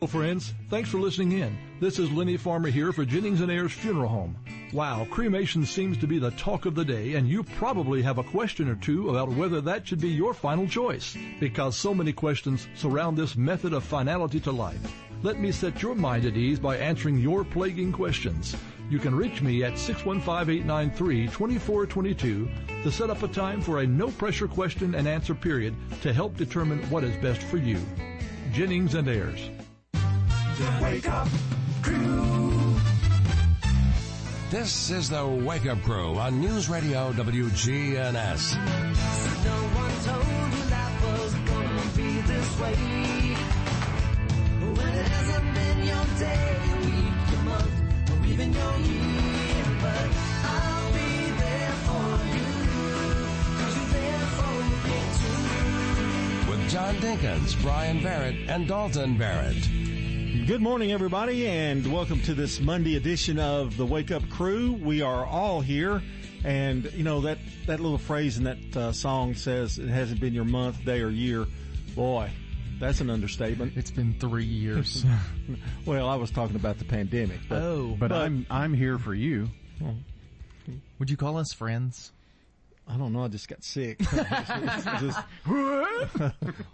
Hello friends, thanks for listening in. This is Lenny Farmer here for Jennings and Ayers Funeral Home. Wow, cremation seems to be the talk of the day, and you probably have a question or two about whether that should be your final choice, because so many questions surround this method of finality to life. Let me set your mind at ease by answering your plaguing questions. You can reach me at 615-893-2422 to set up a time for a no-pressure question and answer period to help determine what is best for you. Jennings and Ayers. Wake Up Crew. This is the Wake Up Crew on News Radio WGNS. So no one told you life was gonna be this way. When it hasn't been your day, your week, your month, or even your year, but I'll be there for you, 'cause you're there for me too. With John Dinkins, Brian Barrett, and Dalton Barrett. Good morning, everybody, and welcome to this Monday edition of the Wake Up Crew. We are all here, and, you know, that little phrase in that song says it hasn't been your month, day, or year. Boy, that's an understatement. It's been 3 years. Well, I was talking about the pandemic. But I'm here for you. Would you call us friends? I don't know. I just got sick.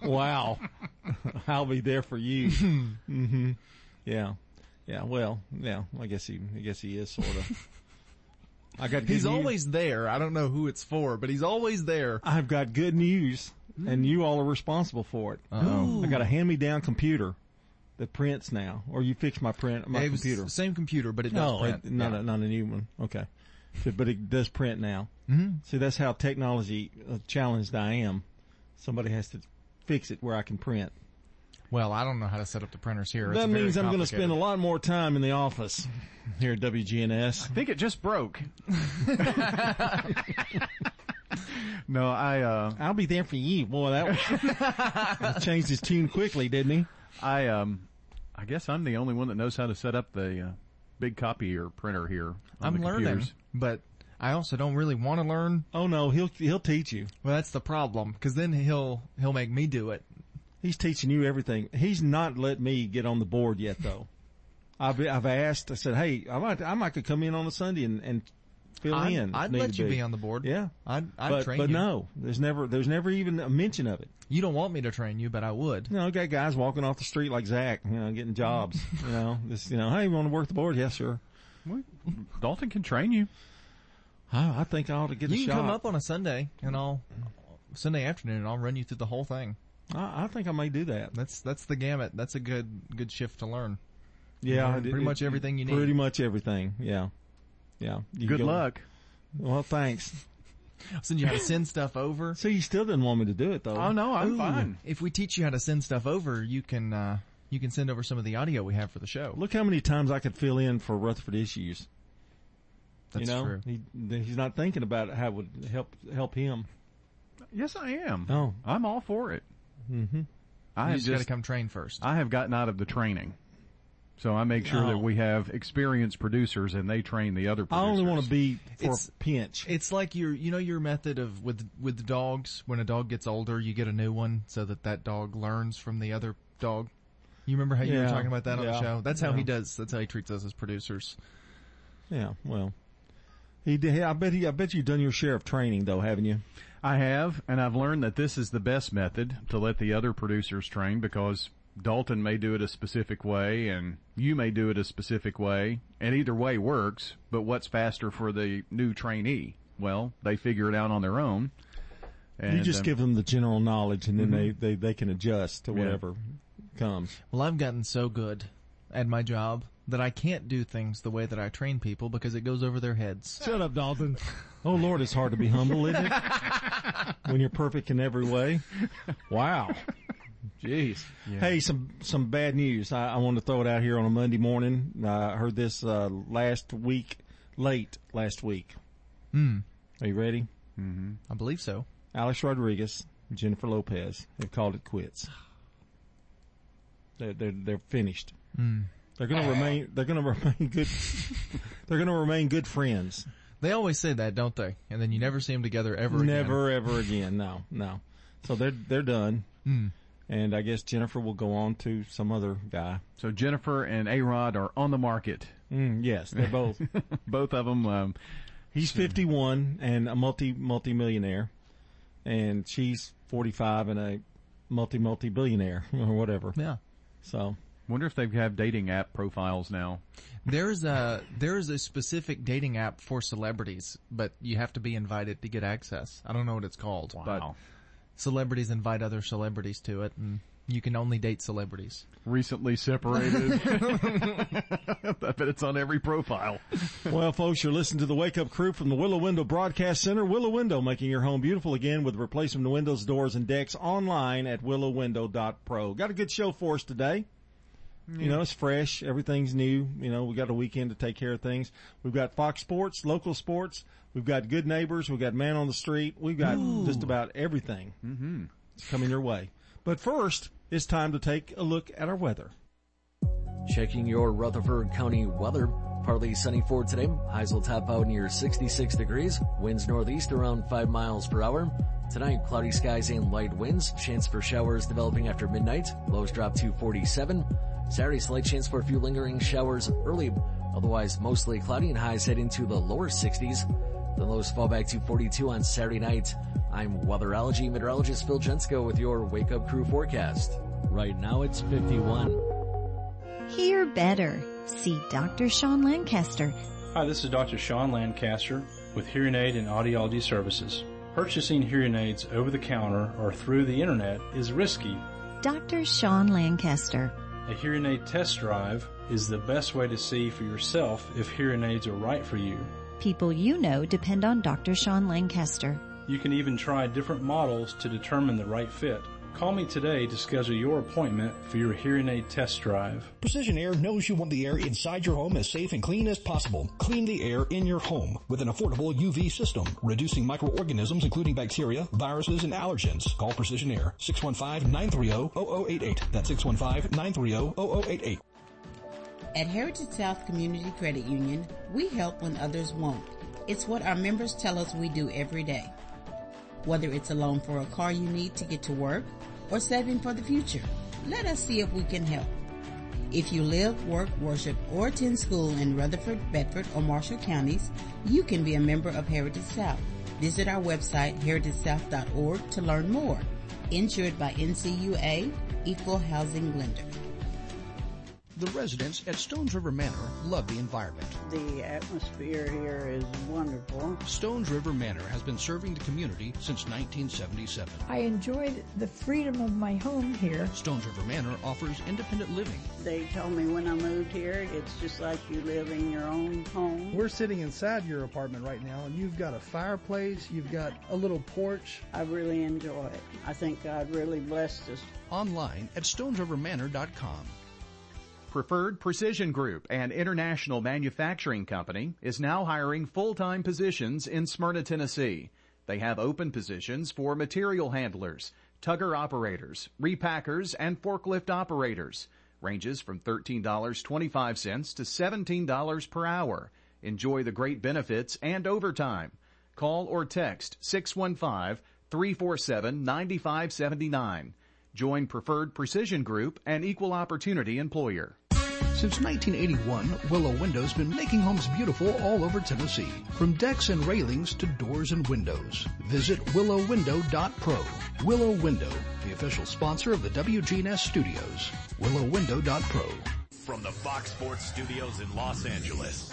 Wow. I'll be there for you. Mm-hmm. Yeah. Yeah. Well, yeah, I guess he is sort of. He's always there. I don't know who it's for, but he's always there. I've got good news, and you all are responsible for it. I got a hand-me-down computer that prints now, or you fix my computer. Same computer, but it does print. Not a new one. Okay. But it does print now. Mm-hmm. See, that's how technology challenged I am. Somebody has to fix it where I can print. Well, I don't know how to set up the printers here. That means I'm going to spend a lot more time in the office here at WGNS. I think it just broke. No, I'll be there for you. Boy, that changed his tune quickly, didn't he? I guess I'm the only one that knows how to set up the big copier printer here. I'm learning, but I also don't really want to learn. Oh no, he'll teach you. Well, that's the problem, because then he'll make me do it. He's teaching you everything. He's not let me get on the board yet, though. I've asked. I said, hey, I might could come in on a Sunday and fill in. I'd let you be on the board. Yeah, I'd train you. But no, there's never even a mention of it. You don't want me to train you, but I would. You know, got guys walking off the street like Zach, you know, getting jobs. You know, just, you know, hey, you want to work the board? Yes, sir. Dalton can train you. I think I ought to get a shot. You can come up on a Sunday, and Sunday afternoon, and I'll run you through the whole thing. I think I may do that. That's the gamut. That's a good shift to learn. Yeah. Pretty much everything you need. Pretty much everything, yeah. Yeah. Good luck. Well, thanks. I'll send you how to send stuff over. So you still didn't want me to do it, though. Oh, no, I'm fine. If we teach you how to send stuff over, you can send over some of the audio we have for the show. Look how many times I could fill in for Rutherford Issues. That's true. He's not thinking about how it would help him. Yes, I am. Oh, I'm all for it. Mm-hmm. You just got to come train first. I have gotten out of the training, so I make sure that we have experienced producers and they train the other producers. I only want to be a pinch. It's like your method of with dogs. When a dog gets older, you get a new one so that dog learns from the other dog. You remember how you were talking about that on the show? That's how he does. That's how he treats us as producers. Yeah. Well. He did. I bet you've done your share of training, though, haven't you? I have, and I've learned that this is the best method to let the other producers train, because Dalton may do it a specific way, and you may do it a specific way, and either way works, but what's faster for the new trainee? Well, they figure it out on their own. And, you just give them the general knowledge, and then they can adjust to whatever comes. Well, I've gotten so good at my job that I can't do things the way that I train people because it goes over their heads. Shut up, Dalton. Oh, Lord, it's hard to be humble, isn't it? When you're perfect in every way. Wow. Jeez. Yeah. Hey, some bad news. I wanted to throw it out here on a Monday morning. I heard this late last week. Mm. Are you ready? Mm-hmm. I believe so. Alex Rodriguez and Jennifer Lopez have called it quits. They're finished. Mm. They're going to remain good. They're going to remain good friends. They always say that, don't they? And then you never see them together ever again. Never, ever again. No. So they're done. Mm. And I guess Jennifer will go on to some other guy. So Jennifer and A-Rod are on the market. Yes, they're both. Both of them. He's 51 and a multi-millionaire. And she's 45 and a multi-billionaire or whatever. Yeah. So. Wonder if they have dating app profiles now. There is a specific dating app for celebrities, but you have to be invited to get access. I don't know what it's called. Wow. But celebrities invite other celebrities to it, and you can only date celebrities. Recently separated. I bet it's on every profile. Well, folks, you're listening to the Wake Up Crew from the Willow Window Broadcast Center. Willow Window, making your home beautiful again with replacement windows, doors, and decks online at willowwindow.pro. Got a good show for us today. Yeah. You know, it's fresh. Everything's new. You know, we got a weekend to take care of things. We've got Fox Sports, local sports. We've got Good Neighbors. We've got Man on the Street. We've got just about everything coming your way. But first, it's time to take a look at our weather. Checking your Rutherford County weather. Partly sunny for today. Highs will top out near 66 degrees. Winds northeast around 5 miles per hour. Tonight, cloudy skies and light winds. Chance for showers developing after midnight. Lows drop to 47. Saturday, slight chance for a few lingering showers early. Otherwise, mostly cloudy and highs head into the lower 60s. The lows fall back to 42 on Saturday night. I'm weatherology meteorologist Phil Jensko with your Wake Up Crew forecast. Right now, it's 51. Hear better. See Dr. Sean Lancaster. Hi, this is Dr. Sean Lancaster with Hearing Aid and Audiology Services. Purchasing hearing aids over the counter or through the internet is risky. Dr. Sean Lancaster. A hearing aid test drive is the best way to see for yourself if hearing aids are right for you. People you know depend on Dr. Sean Lancaster. You can even try different models to determine the right fit. Call me today to schedule your appointment for your hearing aid test drive. Precision Air knows you want the air inside your home as safe and clean as possible. Clean the air in your home with an affordable UV system, reducing microorganisms including bacteria, viruses, and allergens. Call Precision Air, 615-930-0088. That's 615-930-0088. At Heritage South Community Credit Union, we help when others won't. It's what our members tell us we do every day. Whether it's a loan for a car you need to get to work or saving for the future, let us see if we can help. If you live, work, worship, or attend school in Rutherford, Bedford, or Marshall counties, you can be a member of Heritage South. Visit our website, heritagesouth.org, to learn more. Insured by NCUA, Equal Housing Lender. The residents at Stones River Manor love the environment. The atmosphere here is wonderful. Stones River Manor has been serving the community since 1977. I enjoyed the freedom of my home here. Stones River Manor offers independent living. They told me when I moved here, it's just like you live in your own home. We're sitting inside your apartment right now, and you've got a fireplace, you've got a little porch. I really enjoy it. I think God really blessed us. Online at stonesrivermanor.com. Preferred Precision Group, an international manufacturing company, is now hiring full-time positions in Smyrna, Tennessee. They have open positions for material handlers, tugger operators, repackers, and forklift operators. Ranges from $13.25 to $17 per hour. Enjoy the great benefits and overtime. Call or text 615-347-9579. Join Preferred Precision Group, an equal opportunity employer. Since 1981, Willow Window's been making homes beautiful all over Tennessee. From decks and railings to doors and windows. Visit willowwindow.pro. Willow Window, the official sponsor of the WGNS studios. willowwindow.pro. From the Fox Sports studios in Los Angeles,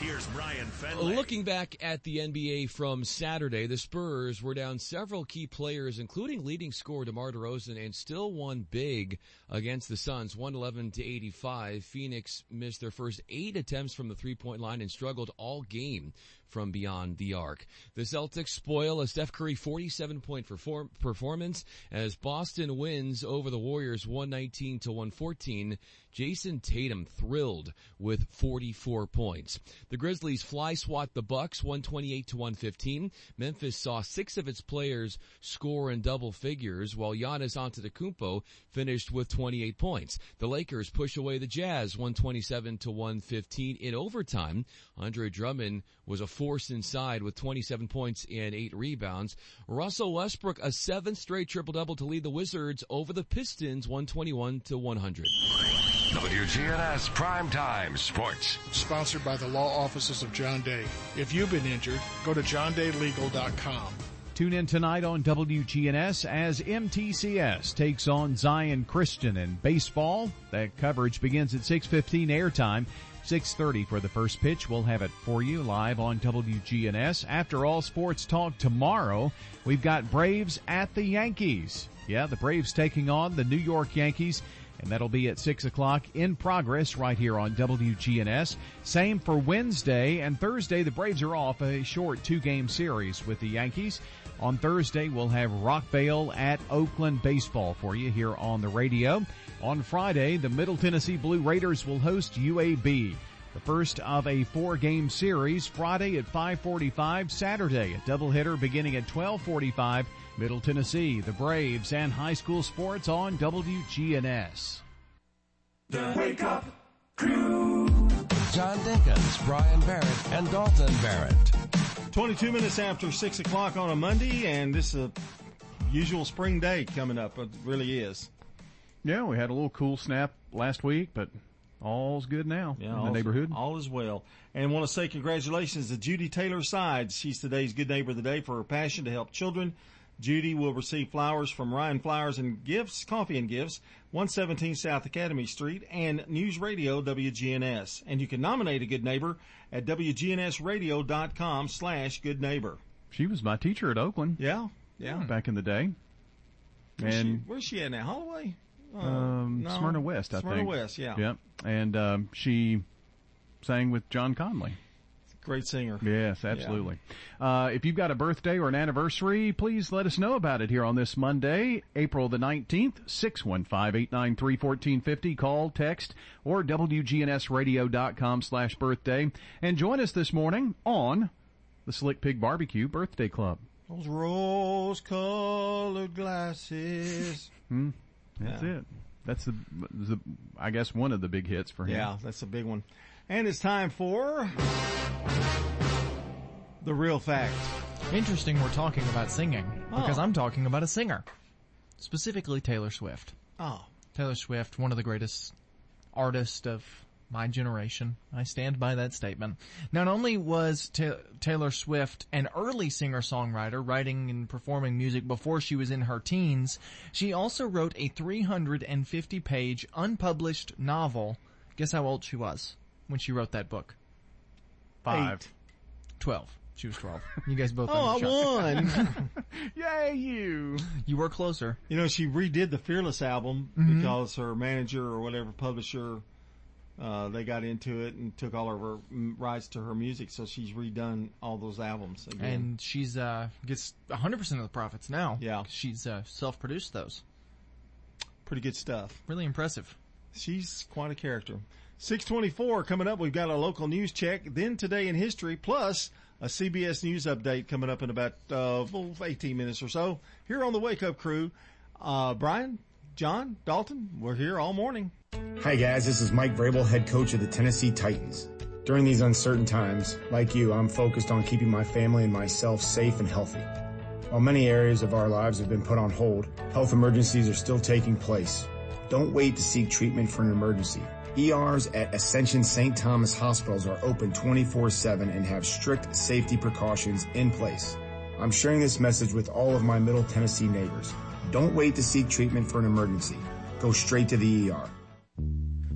here's Brian Fenley. Looking back at the NBA from Saturday, the Spurs were down several key players, including leading scorer DeMar DeRozan, and still won big against the Suns, 111-85. Phoenix missed their first 8 attempts from the three-point line and struggled all game from beyond the arc. The Celtics spoil a Steph Curry 47-point performance as Boston wins over the Warriors 119-114. Jason Tatum thrilled with 44 points. The Grizzlies fly swat the Bucks 128-115. Memphis saw six of its players score in double figures, while Giannis Antetokounmpo finished with 28 points. The Lakers push away the Jazz 127-115 in overtime. Andre Drummond was a force inside with 27 points and 8 rebounds. Russell Westbrook, a seventh straight triple-double to lead the Wizards over the Pistons 121-100. WGNS Primetime Sports. Sponsored by the law offices of John Day. If you've been injured, go to johndaylegal.com. Tune in tonight on WGNS as MTCS takes on Zion Christian in baseball. That coverage begins at 6:15 airtime. 6:30 for the first pitch. We'll have it for you live on WGNS. After all sports talk tomorrow, we've got Braves at the Yankees. Yeah, the Braves taking on the New York Yankees, and that'll be at 6 o'clock in progress right here on WGNS. Same for Wednesday and Thursday. The Braves are off a short two-game series with the Yankees. On Thursday, we'll have Rockvale at Oakland baseball for you here on the radio. On Friday, the Middle Tennessee Blue Raiders will host UAB. The first of a four-game series, Friday at 5:45, Saturday, a doubleheader beginning at 12:45. Middle Tennessee, the Braves, and high school sports on WGNS. The Wake Up Crew. John Dinkins, Brian Barrett, and Dalton Barrett. 22 minutes after 6 o'clock on a Monday, and this is a usual spring day coming up. It really is. Yeah, we had a little cool snap last week, but all's good now in the neighborhood. All is well. And want to say congratulations to Judy Taylor Sides. She's today's Good Neighbor of the Day for her passion to help children. Judy will receive flowers from Ryan Flowers and Gifts, Coffee and Gifts, 117 South Academy Street, and News Radio WGNS. And you can nominate a good neighbor at WGNSradio.com/goodneighbor. She was my teacher at Oakland. Yeah. Back in the day. Where's she at now? Holloway? No. Smyrna West, I think. Smyrna West, yeah. Yep. And she sang with John Conley. Great singer. Yes, absolutely. Yeah. If you've got a birthday or an anniversary, please let us know about it here on this Monday, April the 19th, 615-893-1450. Call, text, or WGNSradio.com/birthday. And join us this morning on the Slick Pig Barbecue Birthday Club. Those rose-colored glasses. That's it. That's the I guess one of the big hits for him. Yeah, that's a big one. And it's time for The Real Fact. Interesting we're talking about singing, because I'm talking about a singer, specifically Taylor Swift. Oh. Taylor Swift, one of the greatest artists of my generation. I stand by that statement. Not only was Taylor Swift an early singer-songwriter, writing and performing music before she was in her teens, she also wrote a 350-page unpublished novel. Guess how old she was when she wrote that book? 5. 12. She was 12. You guys both won. Yay, you. You were closer. You know, she redid the Fearless album because her manager or whatever publisher, they got into it and took all of her rights to her music. So she's redone all those albums again. And she's, gets 100% of the profits now. Yeah. She's, self-produced those. Pretty good stuff. Really impressive. She's quite a character. 6:24 coming up. We've got a local news check, then Today in History, plus a CBS News update coming up in about 18 minutes or so. Here on the Wake Up Crew, Brian, John, Dalton, we're here all morning. Hi, guys. This is Mike Vrabel, head coach of the Tennessee Titans. During these uncertain times, like you, I'm focused on keeping my family and myself safe and healthy. While many areas of our lives have been put on hold, health emergencies are still taking place. Don't wait to seek treatment for an emergency. ERs at Ascension St. Thomas Hospitals are open 24/7 and have strict safety precautions in place. I'm sharing this message with all of my Middle Tennessee neighbors. Don't wait to seek treatment for an emergency. Go straight to the ER.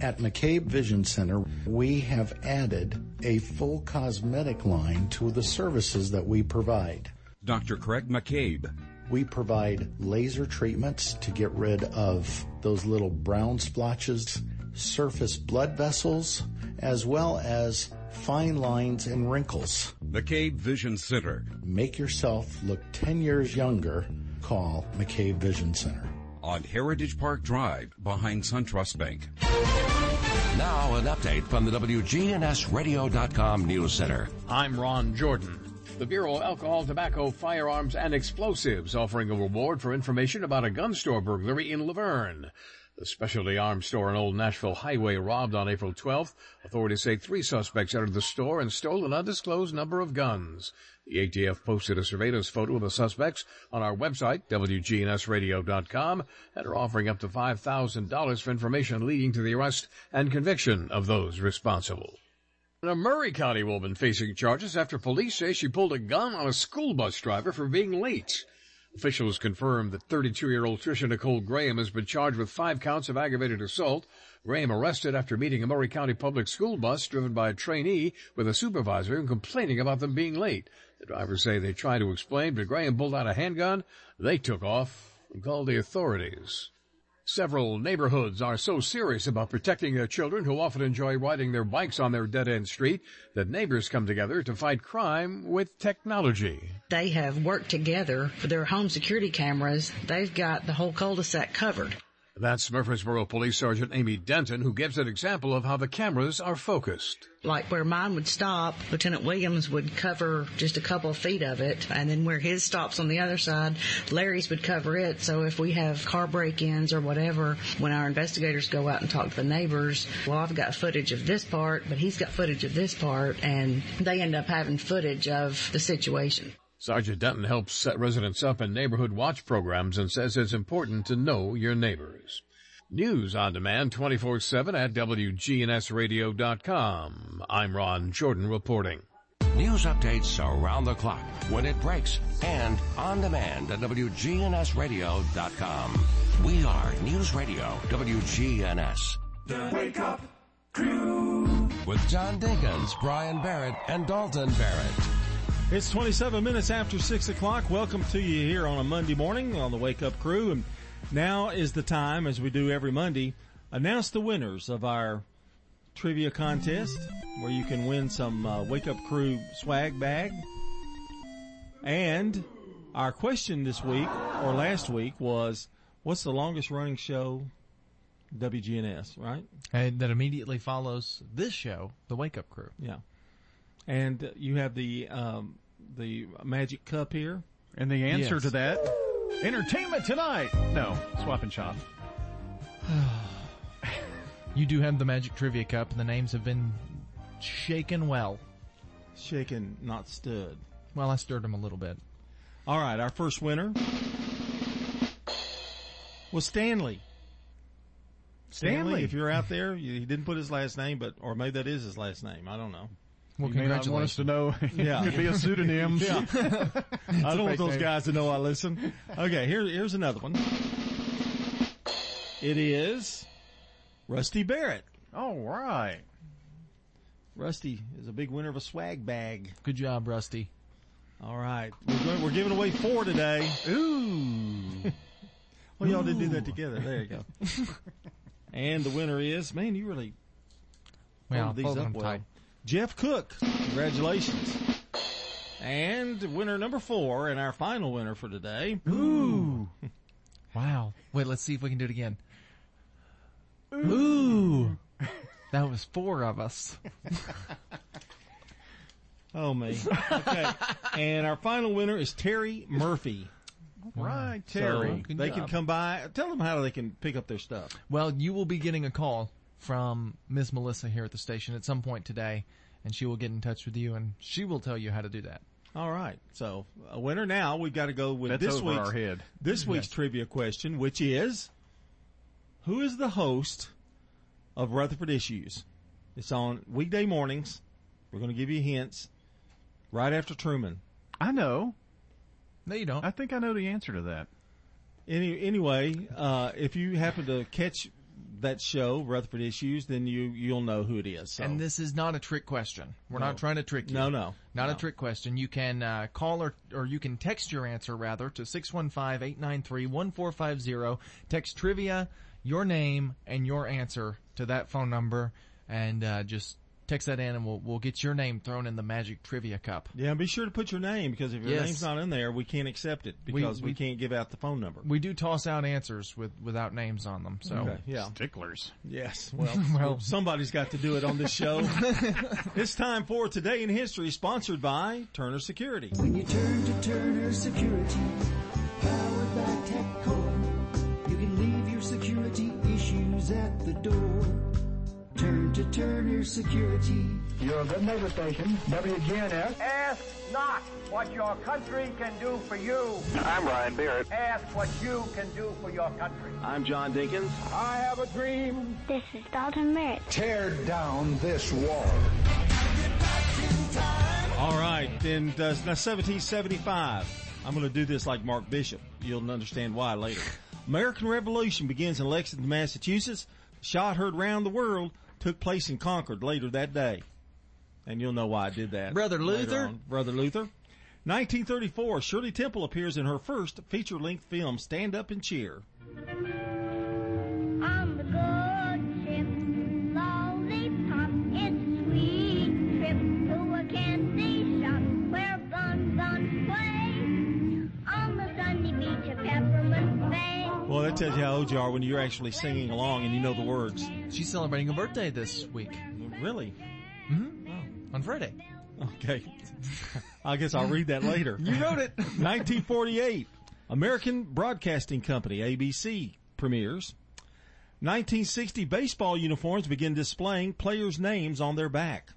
At McCabe Vision Center, we have added a full cosmetic line to the services that we provide. Dr. Craig McCabe. We provide laser treatments to get rid of those little brown splotches, surface blood vessels, as well as fine lines and wrinkles. McCabe Vision Center. Make yourself look 10 years younger. Call McCabe Vision Center. On Heritage Park Drive, behind SunTrust Bank. Now an update from the WGNSradio.com News Center. I'm Ron Jordan. The Bureau of Alcohol, Tobacco, Firearms, and Explosives offering a reward for information about a gun store burglary in Laverne. The specialty arms store on Old Nashville Highway robbed on April 12th. Authorities say 3 suspects entered the store and stole an undisclosed number of guns. The ATF posted a surveillance photo of the suspects on our website, WGNSradio.com, and are offering up to $5,000 for information leading to the arrest and conviction of those responsible. A Murray County woman facing charges after police say she pulled a gun on a school bus driver for being late. Officials confirmed that 32-year-old Tricia Nicole Graham has been charged with 5 counts of aggravated assault. Graham arrested after meeting a Murray County public school bus driven by a trainee with a supervisor and complaining about them being late. The drivers say they tried to explain, but Graham pulled out a handgun. They took off and called the authorities. Several neighborhoods are so serious about protecting their children, who often enjoy riding their bikes on their dead-end street, that neighbors come together to fight crime with technology. They have worked together for their home security cameras. They've got the whole cul-de-sac covered. That's Murfreesboro Police Sergeant Amy Denton, who gives an example of how the cameras are focused. Like where mine would stop, Lieutenant Williams would cover just a couple of feet of it, and then where his stops on the other side, Larry's would cover it. So if we have car break-ins or whatever, when our investigators go out and talk to the neighbors, well, I've got footage of this part, but he's got footage of this part, and they end up having footage of the situation. Sergeant Denton helps set residents up in neighborhood watch programs and says it's important to know your neighbors. News on demand 24/7 at WGNSradio.com. I'm Ron Jordan reporting. News updates around the clock, when it breaks, and on demand at WGNSradio.com. We are News Radio WGNS. The Wake Up Crew. With John Dinkins, Brian Barrett, and Dalton Barrett. It's 27 minutes after 6 o'clock. Welcome to you here on a Monday morning on the Wake Up Crew. And now is the time, as we do every Monday, announce the winners of our trivia contest, where you can win some Wake Up Crew swag bag. And our question this week, or last week, was, what's the longest running show? WGNS, right? And that immediately follows this show, the Wake Up Crew. Yeah. And you have the magic cup here. And the answer to that, Entertainment Tonight. No, Swap and Chop. You do have the magic trivia cup, and the names have been shaken well. Shaken, not stirred. Well, I stirred them a little bit. All right, our first winner was Stanley. Stanley, if you're out there, he didn't put his last name, but or maybe that is his last name. I don't know. Well, you may not want us to know. It could be a pseudonym. I don't want those guys to know I listen. Okay, here's another one. It is Rusty Barrett. All right. Rusty is a big winner of a swag bag. Good job, Rusty. All right. We're giving away 4 today. Ooh. Well, y'all did do that together. There you go. And the winner is, man, you really pulled these up well. Tight. Jeff Cook, congratulations. And winner number 4, and our final winner for today. Ooh. Wow. Wait, let's see if we can do it again. Ooh. That was 4 of us. Oh, me. Okay. And our final winner is Terry Murphy. All right, Terry. So they can come by. Tell them how they can pick up their stuff. Well, you will be getting a call from Ms. Melissa here at the station at some point today, and she will get in touch with you, and she will tell you how to do that. All right. So a winner now. We've got to go with this week's trivia question, which is, who is the host of Rutherford Issues? It's on weekday mornings. We're going to give you hints right after Truman. I know. No, you don't. I think I know the answer to that. Anyway, if you happen to catch that show, Rutherford Issues, then you'll know who it is. So. And this is not a trick question. We're not trying to trick you. No, not a trick question. You can call or you can text your answer rather to 615-893-1450. Text trivia, your name, and your answer to that phone number, and just Text that in and we'll get your name thrown in the Magic Trivia Cup. Yeah, and be sure to put your name, because if your name's not in there, we can't accept it, because we can't give out the phone number. We do toss out answers without names on them, so. Okay, yeah. Sticklers. Yes, well, somebody's got to do it on this show. It's time for Today in History, sponsored by Turner Security. When you turn to Turner Security, powered by TechCore, you can leave your security issues at the door. Turn to Turner Security. Your good neighbor station, WGNS. Ask not what your country can do for you. I'm Brian Barrett. Ask what you can do for your country. I'm John Dinkins. I have a dream. This is Dalton Barrett. Tear down this wall. All right, then now 1775. I'm going to do this like Mark Bishop. You'll understand why later. American Revolution begins in Lexington, Massachusetts. Shot heard round the world. Took place in Concord later that day. And you'll know why I did that. Brother Luther. 1934, Shirley Temple appears in her first feature-length film, Stand Up and Cheer. On the good ship, lollipop, it's sweet trip to a candy shop where bonbons play on the sunny beach of Peppermint Bay. Well, that tells you how old you are when you're actually singing along and you know the words. She's celebrating a birthday this week. Really? Mm-hmm. Oh. On Friday. Okay. I guess I'll read that later. You wrote it. 1948, American Broadcasting Company, ABC, premieres. 1960, baseball uniforms begin displaying players' names on their back.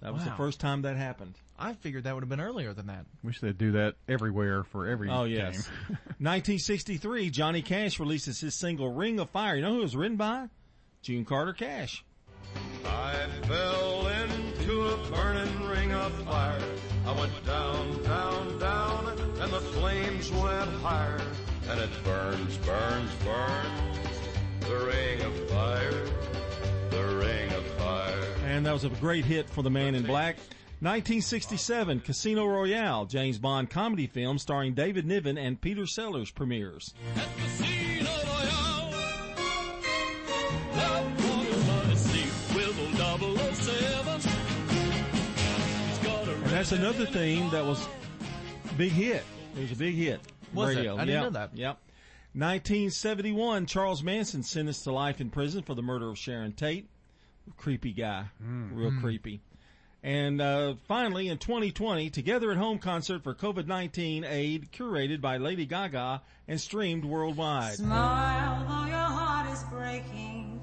That was the first time that happened. I figured that would have been earlier than that. Wish they'd do that everywhere for every game. 1963, Johnny Cash releases his single Ring of Fire. You know who it was written by? June Carter Cash. I fell into a burning ring of fire. I went down, down, down, and the flames went higher. And it burns, burns, burns, the ring of fire, the ring of fire. And that was a great hit for the Man in Black. 1967, Casino Royale, James Bond comedy film starring David Niven and Peter Sellers, premieres. At Casino Royale, that with 007. And that's another theme that was big hit. It was a big hit. Was radio. It? I didn't know that. Yep. 1971, Charles Manson sentenced to life in prison for the murder of Sharon Tate. Creepy guy. Real creepy. And finally, in 2020, Together at Home concert for COVID-19 aid, curated by Lady Gaga and streamed worldwide. Smile, though your heart is breaking.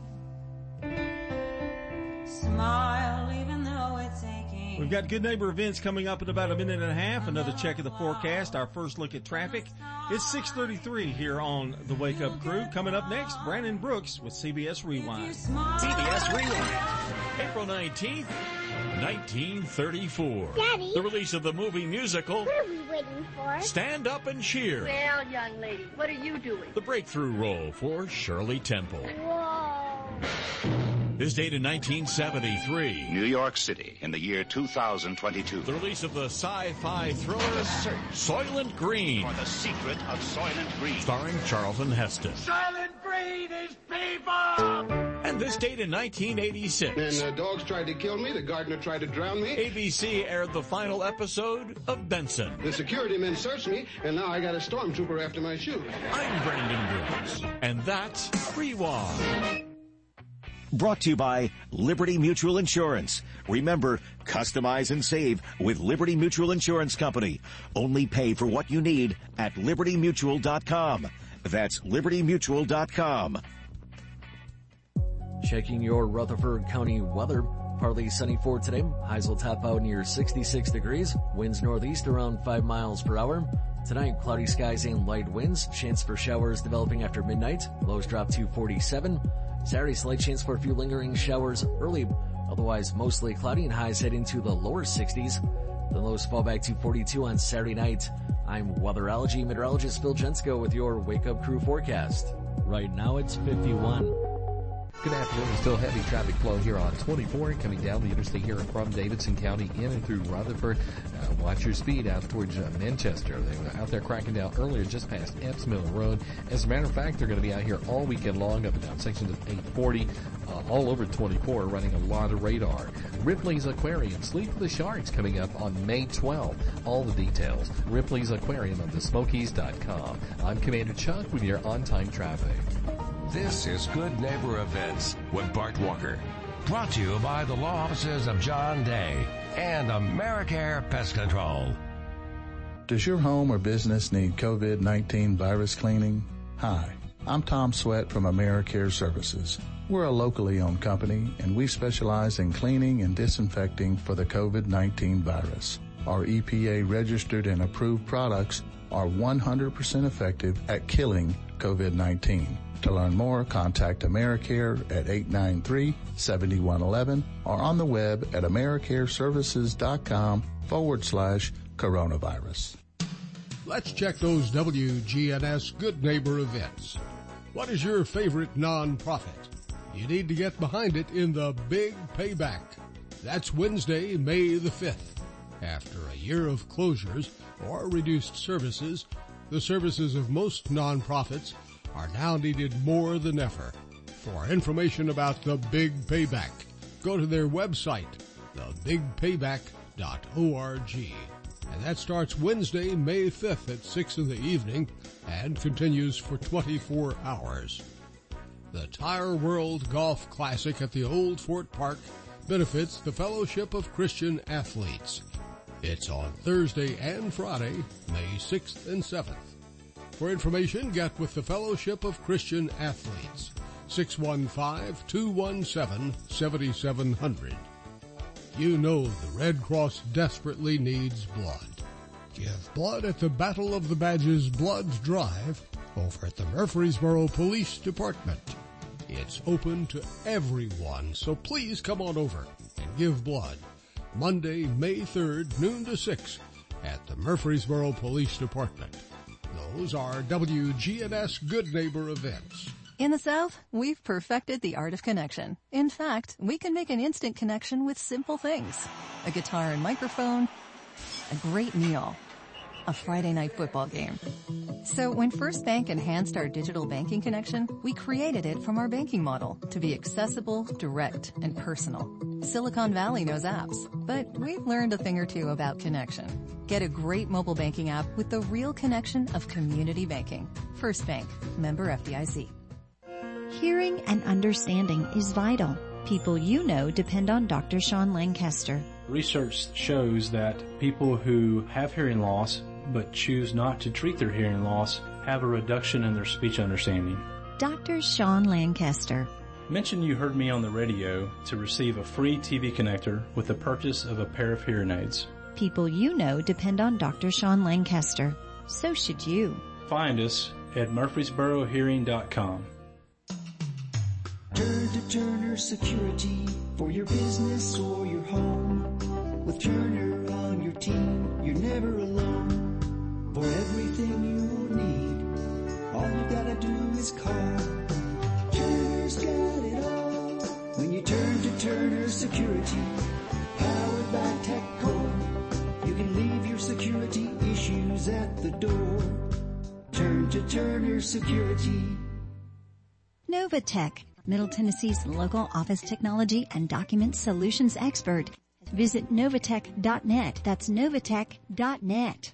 Smile, even though it's aching. We've got Good Neighbor events coming up in about a minute and a half. Another check of the forecast, our first look at traffic. It's 6:33 here on The Wake Up Crew. Coming up next, Brandon Brooks with CBS Rewind. CBS Rewind. April 19th. 1934. Daddy. The release of the movie musical. What are we waiting for? Stand Up and Cheer. Well, young lady, what are you doing? The breakthrough role for Shirley Temple. Whoa. This date in 1973. New York City in the year 2022. The release of the sci-fi thriller. The search. Soylent Green. For the secret of Soylent Green. Starring Charlton Heston. Soylent Green is people! And this date in 1986. When dogs tried to kill me, the gardener tried to drown me. ABC aired the final episode of Benson. The security men searched me, and now I got a stormtrooper after my shoe. I'm Brandon Brooks, and that's Rewind. Brought to you by Liberty Mutual Insurance. Remember, customize and save with Liberty Mutual Insurance Company. Only pay for what you need at libertymutual.com. That's libertymutual.com. Checking your Rutherford County weather. Partly sunny for today. Highs will top out near 66 degrees. Winds northeast around 5 miles per hour. Tonight, cloudy skies and light winds. Chance for showers developing after midnight. Lows drop to 47. Saturday, slight chance for a few lingering showers early. Otherwise, mostly cloudy and highs head into the lower 60s. The lows fall back to 42 on Saturday night. I'm weatherology meteorologist Phil Jensko with your Wake Up Crew forecast. Right now, it's 51. Good afternoon. Still heavy traffic flow here on 24 coming down the interstate here from Davidson County in and through Rutherford. Watch your speed out towards Manchester. They were out there cracking down earlier just past Epps Mill Road. As a matter of fact, they're going to be out here all weekend long up and down sections of 840, all over 24, running a lot of radar. Ripley's Aquarium, Sleep of the Sharks coming up on May 12th. All the details, Ripley's Aquarium of the Smokies.com. I'm Commander Chuck with your on-time traffic. This is Good Neighbor Events with Bart Walker. Brought to you by the law offices of John Day and Americare Pest Control. Does your home or business need COVID-19 virus cleaning? Hi, I'm Tom Sweat from Americare Services. We're a locally owned company, and we specialize in cleaning and disinfecting for the COVID-19 virus. Our EPA-registered and approved products are 100% effective at killing COVID-19. To learn more, contact Americare at 893-7111 or on the web at americareservices.com/coronavirus. Let's check those WGNS Good Neighbor events. What is your favorite nonprofit? You need to get behind it in the big payback. That's Wednesday, May the 5th. After a year of closures or reduced services, the services of most nonprofits are now needed more than ever. For information about the Big Payback, go to their website, thebigpayback.org. And that starts Wednesday, May 5th at 6 in the evening and continues for 24 hours. The Tire World Golf Classic at the Old Fort Park benefits the Fellowship of Christian Athletes. It's on Thursday and Friday, May 6th and 7th. For information, get with the Fellowship of Christian Athletes, 615-217-7700. You know the Red Cross desperately needs blood. Give blood at the Battle of the Badges Blood Drive over at the Murfreesboro Police Department. It's open to everyone, so please come on over and give blood. Monday, May 3rd, noon to 6 at the Murfreesboro Police Department. Those are WGNS Good Neighbor events. In the South, we've perfected the art of connection. In fact, we can make an instant connection with simple things. A guitar and microphone, a great meal, a Friday night football game. So when First Bank enhanced our digital banking connection, we created it from our banking model to be accessible, direct, and personal. Silicon Valley knows apps, but we've learned a thing or two about connection. Get a great mobile banking app with the real connection of community banking. First Bank, member FDIC. Hearing and understanding is vital. People you know depend on Dr. Sean Lancaster. Research shows that people who have hearing loss but choose not to treat their hearing loss have a reduction in their speech understanding. Dr. Sean Lancaster. Mention you heard me on the radio to receive a free TV connector with the purchase of a pair of hearing aids. People you know depend on Dr. Sean Lancaster. So should you. Find us at MurfreesboroHearing.com. Turn to Turner Security for your business or your home. With Turner on your team, you're never alone. For everything you need, all you gotta do is call. Turner's got it all. When you turn to Turner Security, powered by TechCore, you can leave your security issues at the door. Turn to Turner Security. Novatech, Middle Tennessee's local office technology and document solutions expert. Visit Novatech.net. That's Novatech.net.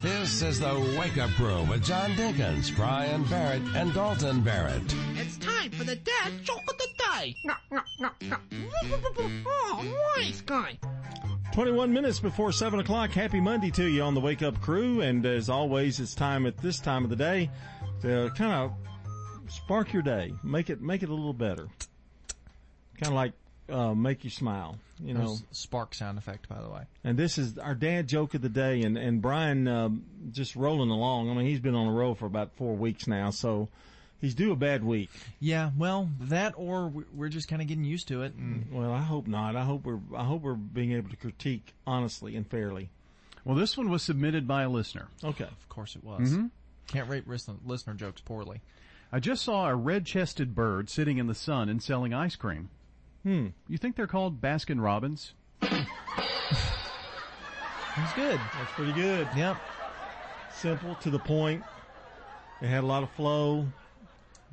This is the Wake Up Crew with John Dinkins, Brian Barrett, and Dalton Barrett. It's time for the dad joke of the day. Oh, nice guy. 21 minutes before 7 o'clock. Happy Monday to you on the Wake Up Crew. And as always, it's time at this time of the day to kind of spark your day. Make it a little better. Kind of like make you smile, you know. Spark sound effect, by the way. And this is our dad joke of the day, and Brian, just rolling along. I mean, he's been on the road for about 4 weeks now, so he's due a bad week. Yeah, well, that or we're just kind of getting used to it. And... Well, I hope not. I hope we're being able to critique honestly and fairly. Well, this one was submitted by a listener. Okay. Of course it was. Mm-hmm. Can't rate listener jokes poorly. I just saw a red-chested bird sitting in the sun and selling ice cream. You think they're called Baskin-Robbins? That's good. That's pretty good. Yep. Simple, to the point. It had a lot of flow.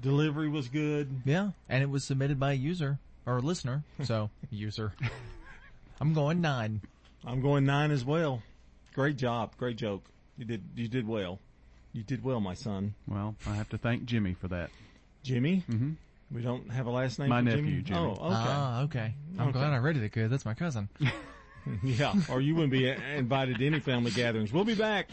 Delivery was good. Yeah. And it was submitted by a user, or a listener. So, user. I'm going 9. I'm going 9 as well. Great job. Great joke. You did well. You did well, my son. Well, I have to thank Jimmy for that. Jimmy? Mm-hmm. We don't have a last name for Jimmy? My nephew, Jimmy. Oh, okay. Ah, okay. I'm glad I read it, good. That's my cousin. Yeah, or you wouldn't be invited to any family gatherings. We'll be back.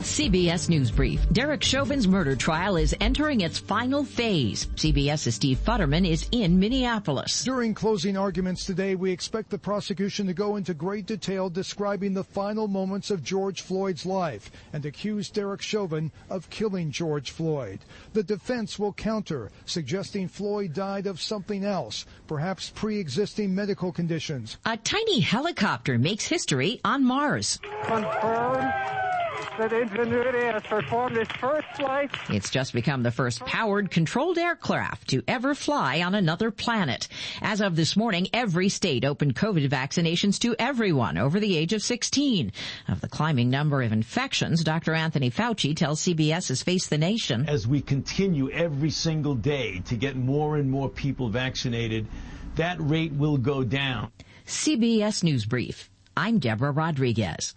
CBS News Brief. Derek Chauvin's murder trial is entering its final phase. CBS's Steve Futterman is in Minneapolis. During closing arguments today, we expect the prosecution to go into great detail describing the final moments of George Floyd's life and accuse Derek Chauvin of killing George Floyd. The defense will counter, suggesting Floyd died of something else, perhaps pre-existing medical conditions. A tiny helicopter makes history on Mars. Confirmed. That Ingenuity has performed its first flight. It's just become the first powered, controlled aircraft to ever fly on another planet. As of this morning, every state opened COVID vaccinations to everyone over the age of 16. Of the climbing number of infections, Dr. Anthony Fauci tells CBS's Face the Nation. As we continue every single day to get more and more people vaccinated, that rate will go down. CBS News Brief. I'm Deborah Rodriguez.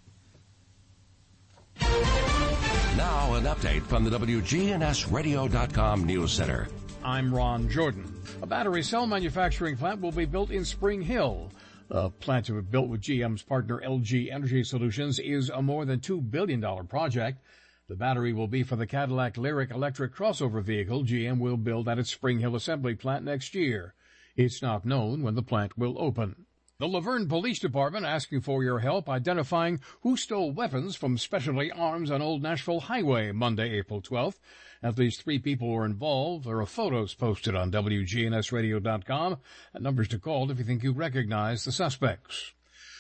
Now an update from the WGNSradio.com News Center. I'm Ron Jordan. A battery cell manufacturing plant will be built in Spring Hill. The plant to be built with GM's partner LG Energy Solutions is a more than $2 billion project. The battery will be for the Cadillac Lyriq electric crossover vehicle GM will build at its Spring Hill assembly plant next year. It's not known when the plant will open. The Laverne Police Department asking for your help identifying who stole weapons from specialty arms on Old Nashville Highway Monday, April 12th. At least 3 people were involved. There are photos posted on WGNSradio.com and numbers to call if you think you recognize the suspects.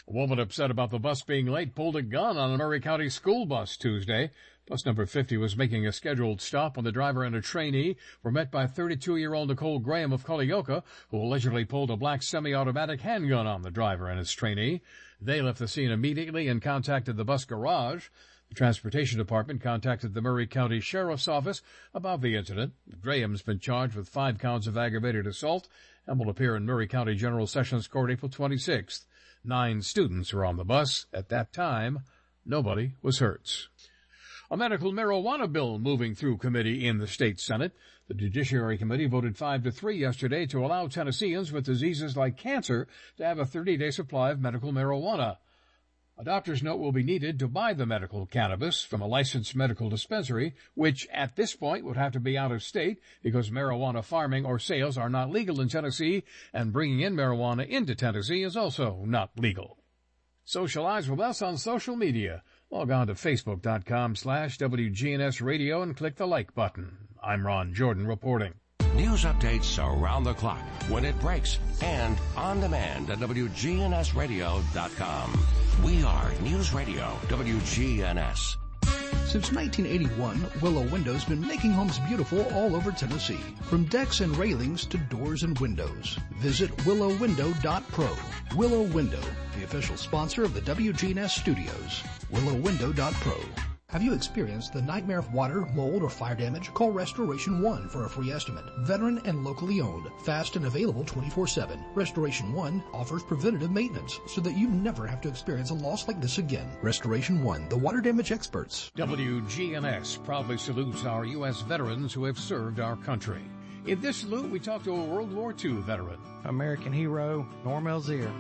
A woman upset about the bus being late pulled a gun on a Murray County school bus Tuesday. Bus number 50 was making a scheduled stop when the driver and a trainee were met by 32-year-old Nicole Graham of Cullioca, who allegedly pulled a black semi-automatic handgun on the driver and his trainee. They left the scene immediately and contacted the bus garage. The Transportation Department contacted the Murray County Sheriff's Office about the incident. Graham's been charged with 5 counts of aggravated assault and will appear in Murray County General Sessions Court April 26th. 9 students were on the bus. At that time, nobody was hurt. A medical marijuana bill moving through committee in the state Senate. The Judiciary Committee voted 5-3 yesterday to allow Tennesseans with diseases like cancer to have a 30-day supply of medical marijuana. A doctor's note will be needed to buy the medical cannabis from a licensed medical dispensary, which at this point would have to be out of state because marijuana farming or sales are not legal in Tennessee, and bringing in marijuana into Tennessee is also not legal. Socialize with us on social media. Log on to Facebook.com/WGNS Radio and click the like button. I'm Ron Jordan reporting. News updates around the clock, when it breaks, and on demand at WGNSradio.com. We are News Radio WGNS. Since 1981, Willow Window's been making homes beautiful all over Tennessee, from decks and railings to doors and windows. Visit willowwindow.pro. Willow Window, the official sponsor of the WGNS studios. willowwindow.pro. Have you experienced the nightmare of water, mold, or fire damage? Call Restoration One for a free estimate. Veteran and locally owned. Fast and available 24/7. Restoration One offers preventative maintenance so that you never have to experience a loss like this again. Restoration One, the water damage experts. WGNS proudly salutes our U.S. veterans who have served our country. In this salute, we talked to a World War II veteran. American hero, Norm Elzeer.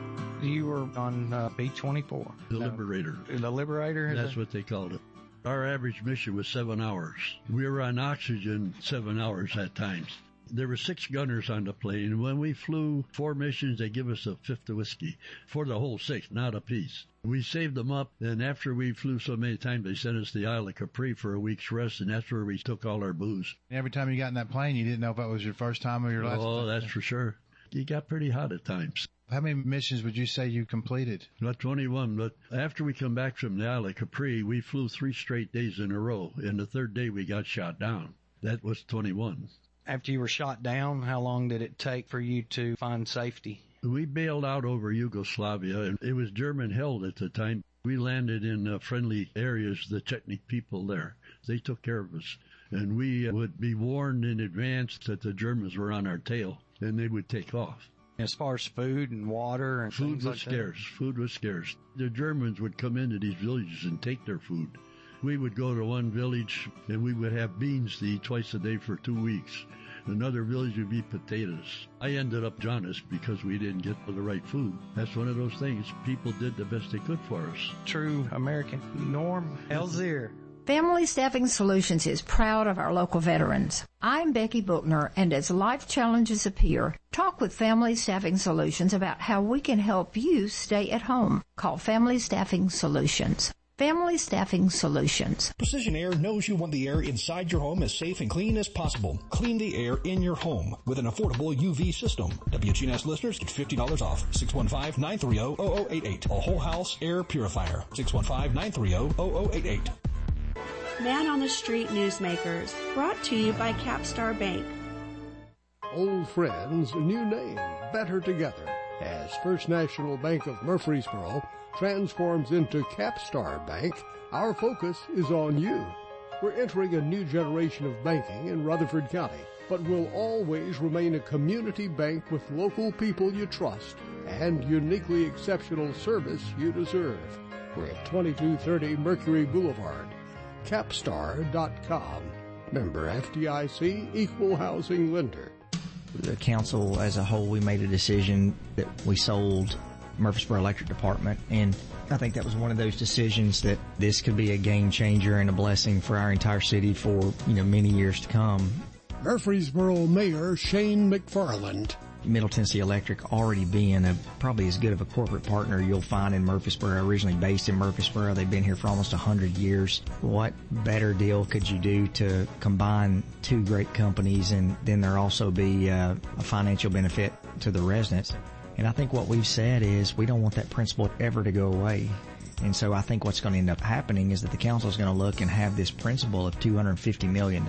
You were on B-24. The Liberator. The Liberator? That's what they called it. Our average mission was 7 hours. We were on oxygen 7 hours at times. There were six gunners on the plane, and when we flew four missions, they give us a fifth of whiskey for the whole six, not a piece. We saved them up, and after we flew so many times, they sent us to the Isle of Capri for a week's rest, and that's where we took all our booze. And every time you got in that plane, you didn't know if that was your first time or your last time? Oh, that's for sure. You got pretty hot at times. How many missions would you say you completed? Not 21, but after we come back from the Isle of Capri, we flew 3 straight days in a row, and the third day we got shot down. That was 21. After you were shot down, how long did it take for you to find safety? We bailed out over Yugoslavia, and it was German-held at the time. We landed in friendly areas, the Chetnik people there. They took care of us, and we would be warned in advance that the Germans were on our tail, and they would take off. As far as food and water and food was scarce. Food was scarce. The Germans would come into these villages and take their food. We would go to one village and we would have beans to eat twice a day for 2 weeks. Another village would be potatoes. I ended up Giannis because we didn't get the right food. That's one of those things. People did the best they could for us. True American. Norm Elzeer. Family Staffing Solutions is proud of our local veterans. I'm Becky Bookner, and as life challenges appear, talk with Family Staffing Solutions about how we can help you stay at home. Call Family Staffing Solutions. Family Staffing Solutions. Precision Air knows you want the air inside your home as safe and clean as possible. Clean the air in your home with an affordable UV system. WGNS listeners get $50 off. 615-930-0088. A whole house air purifier. 615-930-0088. Man on the Street Newsmakers, brought to you by Capstar Bank. Old friends, new name, better together, as First National Bank of Murfreesboro transforms into Capstar Bank. Our focus is on you. We're entering a new generation of banking in Rutherford County, but will always remain a community bank with local people you trust and uniquely exceptional service you deserve. We're at 2230 Mercury Boulevard. Capstar.com. Member FDIC, equal housing lender. The council as a whole, we made a decision that we sold Murfreesboro Electric Department, and I think that was one of those decisions that this could be a game changer and a blessing for our entire city for, many years to come. Murfreesboro Mayor Shane McFarland. Middle Tennessee Electric already being probably as good of a corporate partner you'll find in Murfreesboro, originally based in Murfreesboro. They've been here for almost 100 years. What better deal could you do to combine two great companies, and then there also be a financial benefit to the residents? And I think what we've said is we don't want that principle ever to go away. And so I think what's going to end up happening is that the council is going to look and have this principle of $250 million.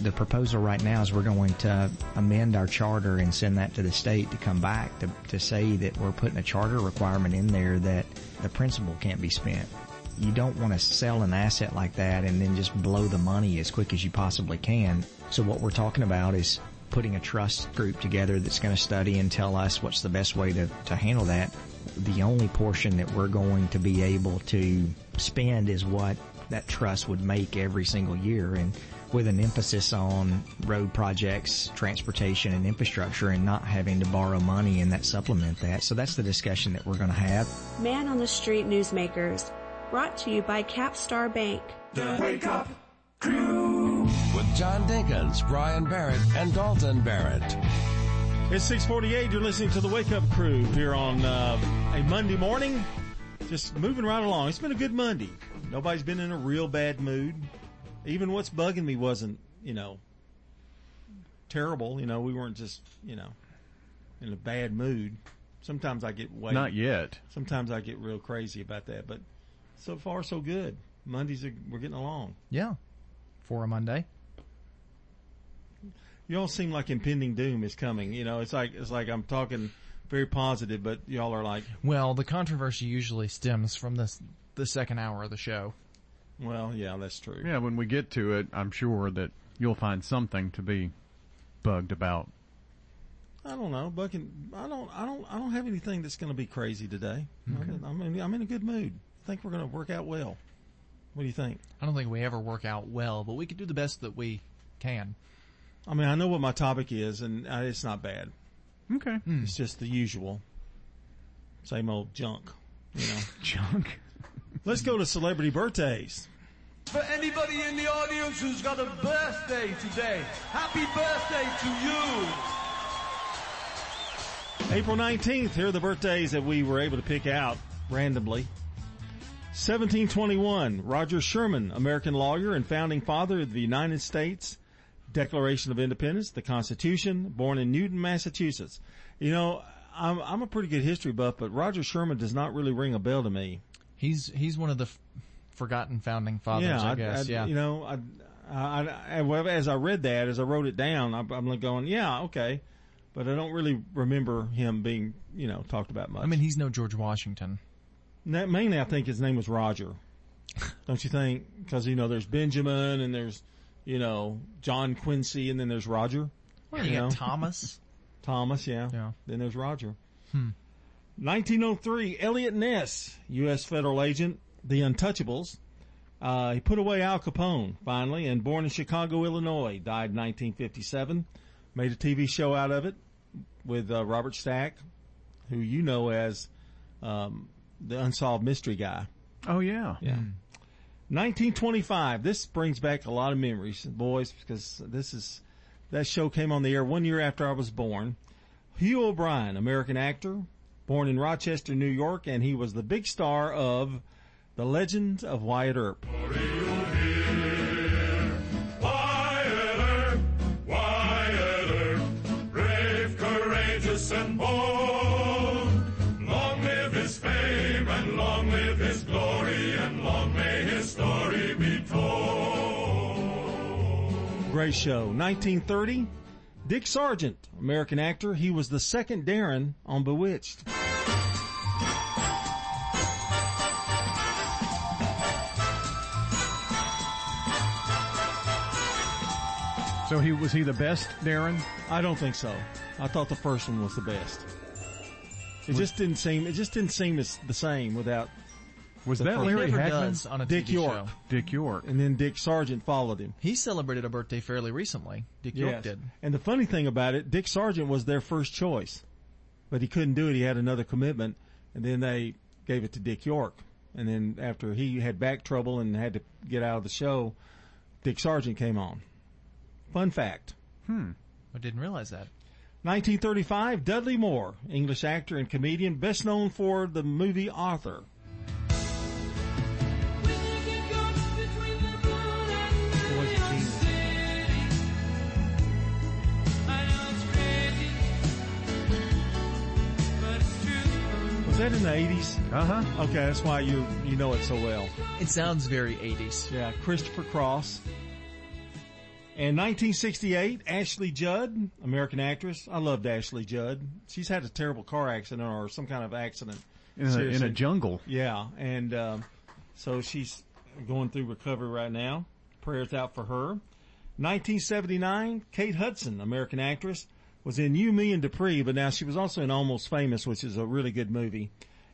The proposal right now is we're going to amend our charter and send that to the state to come back to say that we're putting a charter requirement in there that the principal can't be spent. You don't want to sell an asset like that and then just blow the money as quick as you possibly can. So what we're talking about is putting a trust group together that's going to study and tell us what's the best way to handle that. The only portion that we're going to be able to spend is what that trust would make every single year, and with an emphasis on road projects, transportation, and infrastructure, and not having to borrow money and that supplement that. So that's the discussion that we're going to have. Man on the Street Newsmakers, brought to you by Capstar Bank. The Wake Up Crew with John Dinkins, Brian Barrett, and Dalton Barrett. It's 6:48. You're listening to the Wake Up Crew here on a Monday morning. Just moving right along. It's been a good Monday. Nobody's been in a real bad mood. Even what's bugging me wasn't, terrible. We weren't just, in a bad mood. Sometimes I get way. Not yet. Sometimes I get real crazy about that. But so far, so good. Mondays, we're getting along. Yeah. For a Monday. Y'all seem like impending doom is coming. It's like I'm talking very positive, but y'all are like. Well, the controversy usually stems from the second hour of the show. Well, yeah, that's true. Yeah, when we get to it, I'm sure that you'll find something to be bugged about. I don't know, I don't have anything that's going to be crazy today. Okay. I'm in a good mood. I think we're going to work out well. What do you think? I don't think we ever work out well, but we can do the best that we can. I know what my topic is, and it's not bad. Okay. It's just the usual, same old junk. Junk. Let's go to celebrity birthdays. For anybody in the audience who's got a birthday today, happy birthday to you. April 19th, here are the birthdays that we were able to pick out randomly. 1721, Roger Sherman, American lawyer and founding father of the United States Declaration of Independence, the Constitution, born in Newton, Massachusetts. You know, I'm a pretty good history buff, but Roger Sherman does not really ring a bell to me. He's one of the forgotten founding fathers, I guess. You know, as I read that, as I wrote it down, I'm going, yeah, okay. But I don't really remember him being, you know, talked about much. I mean, he's no George Washington. Now, mainly, I think his name was Roger. Don't you think? Because, you know, there's Benjamin and there's, you know, John Quincy and then there's Roger. Well, you know? Thomas. Thomas, yeah. Then there's Roger. 1903, Elliot Ness, U.S. federal agent, The Untouchables. He put away Al Capone, finally, and born in Chicago, Illinois, died in 1957. Made a TV show out of it with Robert Stack, who you know as the Unsolved Mystery guy. Oh, yeah. Yeah. 1925. This brings back a lot of memories, boys, because that show came on the air 1 year after I was born. Hugh O'Brien, American actor, born in Rochester, New York, and he was the big star of The Legend of Wyatt Earp. Wyatt Earp, brave, courageous, and bold. Long live his fame, and long live his glory, and long may his story be told. Great show. 1930, Dick Sargent, American actor. He was the second Darren on Bewitched. So was he the best, Darren? I don't think so. I thought the first one was the best. It just didn't seem as the same without. Was that Larry Hagman on a Dick TV York? Show. Dick York, and then Dick Sargent followed him. He celebrated a birthday fairly recently. Dick York did. And the funny thing about it, Dick Sargent was their first choice, but he couldn't do it. He had another commitment, and then they gave it to Dick York. And then after he had back trouble and had to get out of the show, Dick Sargent came on. Fun fact. I didn't realize that. 1935, Dudley Moore, English actor and comedian, best known for the movie Arthur. Was that in the 80s? Uh-huh. Okay, that's why you know it so well. It sounds very 80s. Yeah, Christopher Cross. In 1968, Ashley Judd, American actress. I loved Ashley Judd. She's had a terrible car accident or some kind of accident. In a jungle. Yeah, and so she's going through recovery right now. Prayers out for her. 1979, Kate Hudson, American actress, was in You, Me, and Dupree, but now she was also in Almost Famous, which is a really good movie.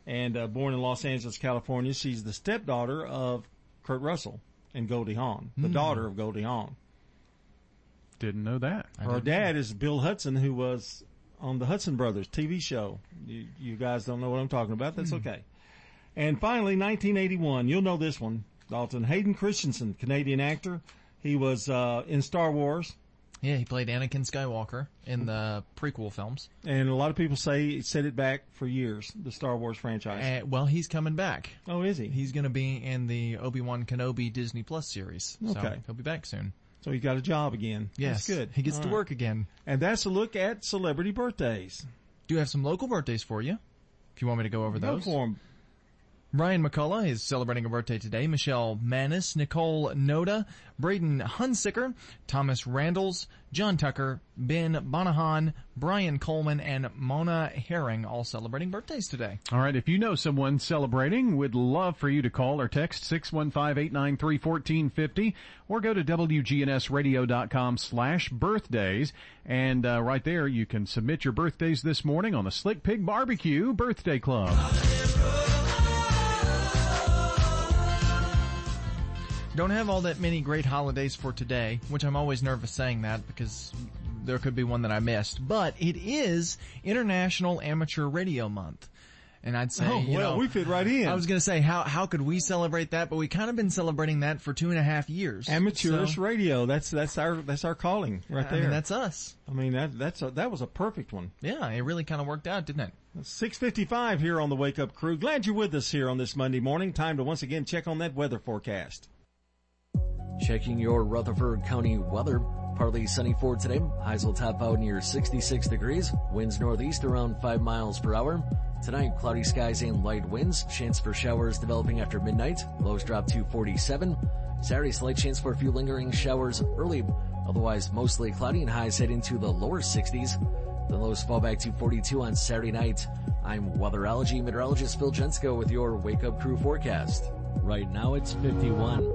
And born in Los Angeles, California, she's the stepdaughter of Kurt Russell and Goldie Hawn, the daughter of Goldie Hawn. Didn't know that. Her dad is Bill Hudson, who was on the Hudson Brothers TV show. You guys don't know what I'm talking about. That's okay. And finally, 1981. You'll know this one, Dalton. Hayden Christensen, Canadian actor. He was in Star Wars. Yeah, he played Anakin Skywalker in the prequel films. And a lot of people said it back for years, the Star Wars franchise. Well, he's coming back. Oh, is he? He's going to be in the Obi-Wan Kenobi Disney Plus series. Okay. So he'll be back soon. So he got a job again. Yes. That's good. He gets to work again. And that's a look at celebrity birthdays. Do you have some local birthdays for you? If you want me to go over those. Go for them. Ryan McCullough is celebrating a birthday today. Michelle Manis, Nicole Noda, Braden Hunsicker, Thomas Randalls, John Tucker, Ben Bonahan, Brian Coleman, and Mona Herring all celebrating birthdays today. All right, if you know someone celebrating, we'd love for you to call or text 615-893-1450 or go to WGNSradio.com/birthdays. And right there, you can submit your birthdays this morning on the Slick Pig Barbecue Birthday Club. Don't have all that many great holidays for today, which I'm always nervous saying that because there could be one that I missed. But it is International Amateur Radio Month. And I'd say, we fit right in. I was going to say, how could we celebrate that? But we kind of been celebrating that for 2.5 years. Amateurish radio. That's our calling right there. I mean, that's us. I mean, that was a perfect one. Yeah. It really kind of worked out, didn't it? 6:55 here on the Wake Up Crew. Glad you're with us here on this Monday morning. Time to once again check on that weather forecast. Checking your Rutherford County weather. Partly sunny for today. Highs will top out near 66 degrees. Winds northeast around 5 miles per hour. Tonight, cloudy skies and light winds. Chance for showers developing after midnight. Lows drop to 47. Saturday, slight chance for a few lingering showers early. Otherwise, mostly cloudy and highs head into the lower 60s. The lows fall back to 42 on Saturday night. I'm weatherology meteorologist Phil Jensko with your Wake Up Crew forecast. Right now, it's 51.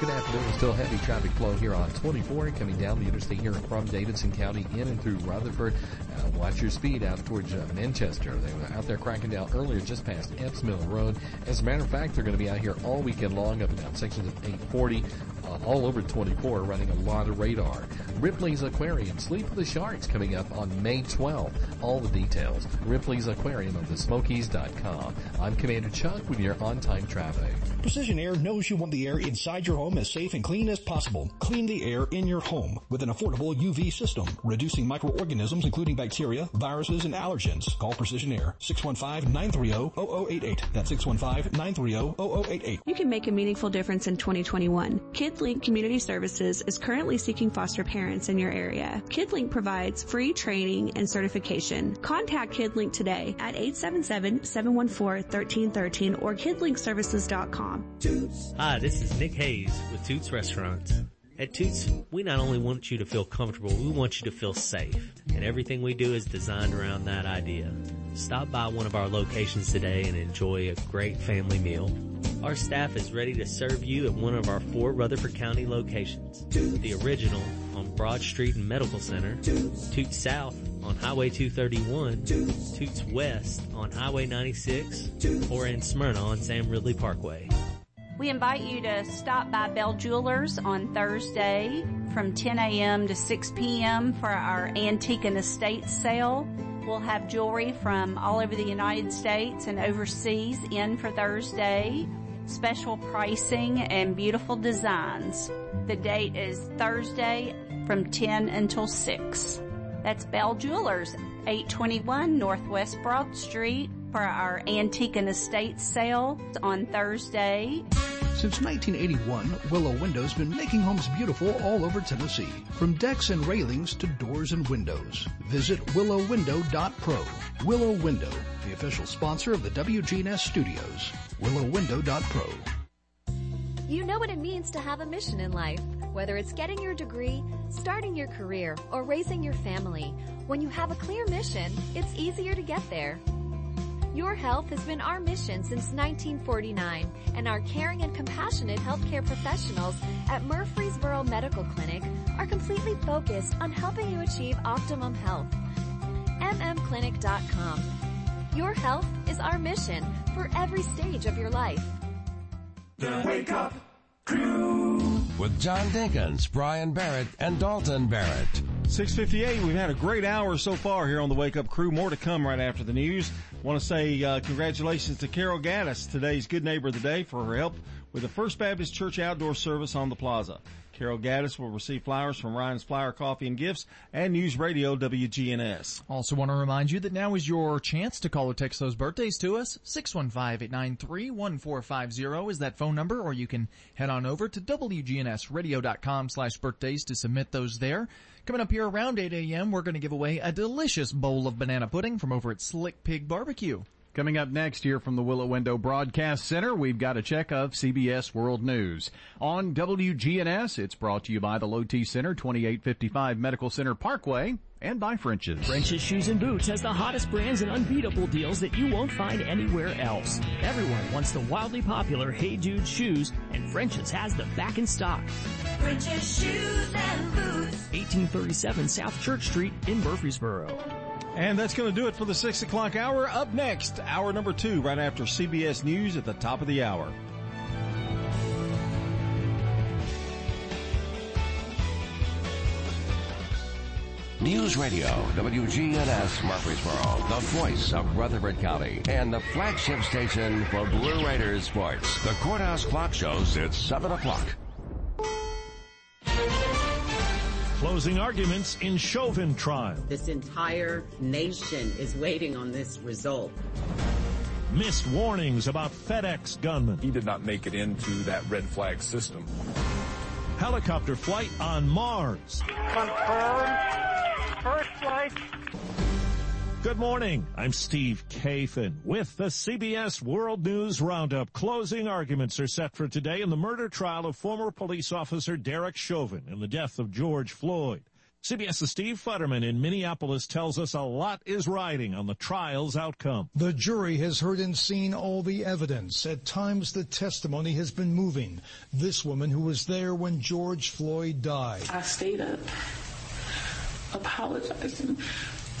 Good afternoon. Still heavy traffic flow here on 24 coming down the interstate here from Davidson County in and through Rutherford. Watch your speed out towards Manchester. They were out there cracking down earlier just past Epps Mill Road. As a matter of fact, they're going to be out here all weekend long up and down sections of 840. All over 24, running a lot of radar. Ripley's Aquarium, Sleep of the Sharks, coming up on May 12th. All the details, Ripley's Aquarium of the Smokies.com. I'm Commander Chuck with your on-time traffic. Precision Air knows you want the air inside your home as safe and clean as possible. Clean the air in your home with an affordable UV system, reducing microorganisms including bacteria, viruses, and allergens. Call Precision Air, 615-930-0088. That's 615-930-0088. You can make a meaningful difference in 2021. KidLink Community Services is currently seeking foster parents in your area. KidLink provides free training and certification. Contact KidLink today at 877-714-1313 or kidlinkservices.com. Toots. Hi, this is Nick Hayes with Toots Restaurants. At Toots, we not only want you to feel comfortable, we want you to feel safe. And everything we do is designed around that idea. Stop by one of our locations today and enjoy a great family meal. Our staff is ready to serve you at one of our 4 Rutherford County locations. Toots. The original on Broad Street and Medical Center. Toots. Toots South on Highway 231. Toots. Toots West on Highway 96. Toots. Or in Smyrna on Sam Ridley Parkway. We invite you to stop by Bell Jewelers on Thursday from 10 a.m. to 6 p.m. for our antique and estate sale. We'll have jewelry from all over the United States and overseas in for Thursday. Special pricing and beautiful designs. The date is Thursday from 10 until 6. That's Bell Jewelers, 821 Northwest Broad Street, for our antique and estate sale on Thursday. Since 1981, Willow Window's been making homes beautiful all over Tennessee, from decks and railings to doors and windows. Visit willowwindow.pro. Willow Window, the official sponsor of the WGNS studios. willowwindow.pro. You know what it means to have a mission in life. Whether it's getting your degree, starting your career, or raising your family, when you have a clear mission, it's easier to get there. Your health has been our mission since 1949, and our caring and compassionate healthcare professionals at Murfreesboro Medical Clinic are completely focused on helping you achieve optimum health. mmclinic.com. Your health is our mission for every stage of your life. The Wake Up Crew with John Dinkins, Brian Barrett, and Dalton Barrett. 6:58. We've had a great hour so far here on the Wake Up Crew. More to come right after the news. Want to say congratulations to Carol Gaddis, today's Good Neighbor of the Day, for her help with the First Baptist Church outdoor service on the plaza. Carol Gaddis will receive flowers from Ryan's Flower Coffee and Gifts and News Radio WGNS. Also want to remind you that now is your chance to call or text those birthdays to us. 615-893-1450 is that phone number, or you can head on over to WGNSradio.com/birthdays to submit those there. Coming up here around 8 a.m., we're going to give away a delicious bowl of banana pudding from over at Slick Pig Barbecue. Coming up next here from the Willow Window Broadcast Center, we've got a check of CBS World News. On WGNS, it's brought to you by the Low T Center, 2855 Medical Center Parkway, and by French's. French's Shoes and Boots has the hottest brands and unbeatable deals that you won't find anywhere else. Everyone wants the wildly popular Hey Dude shoes, and French's has them back in stock. French's Shoes and Boots. 1837 South Church Street in Murfreesboro. And that's going to do it for the 6 o'clock hour. Up next, hour number 2, right after CBS News at the top of the hour. News Radio, WGNS Murfreesboro, the voice of Rutherford County, and the flagship station for Blue Raiders sports. The Courthouse Clock shows it's 7 o'clock. Closing arguments in Chauvin trial. This entire nation is waiting on this result. Missed warnings about FedEx gunmen. He did not make it into that red flag system. Helicopter flight on Mars. Confirmed. First flight. Good morning. I'm Steve Kathan with the CBS World News Roundup. Closing arguments are set for today in the murder trial of former police officer Derek Chauvin and the death of George Floyd. CBS's Steve Futterman in Minneapolis tells us a lot is riding on the trial's outcome. The jury has heard and seen all the evidence. At times, the testimony has been moving. This woman who was there when George Floyd died. I stayed up, apologizing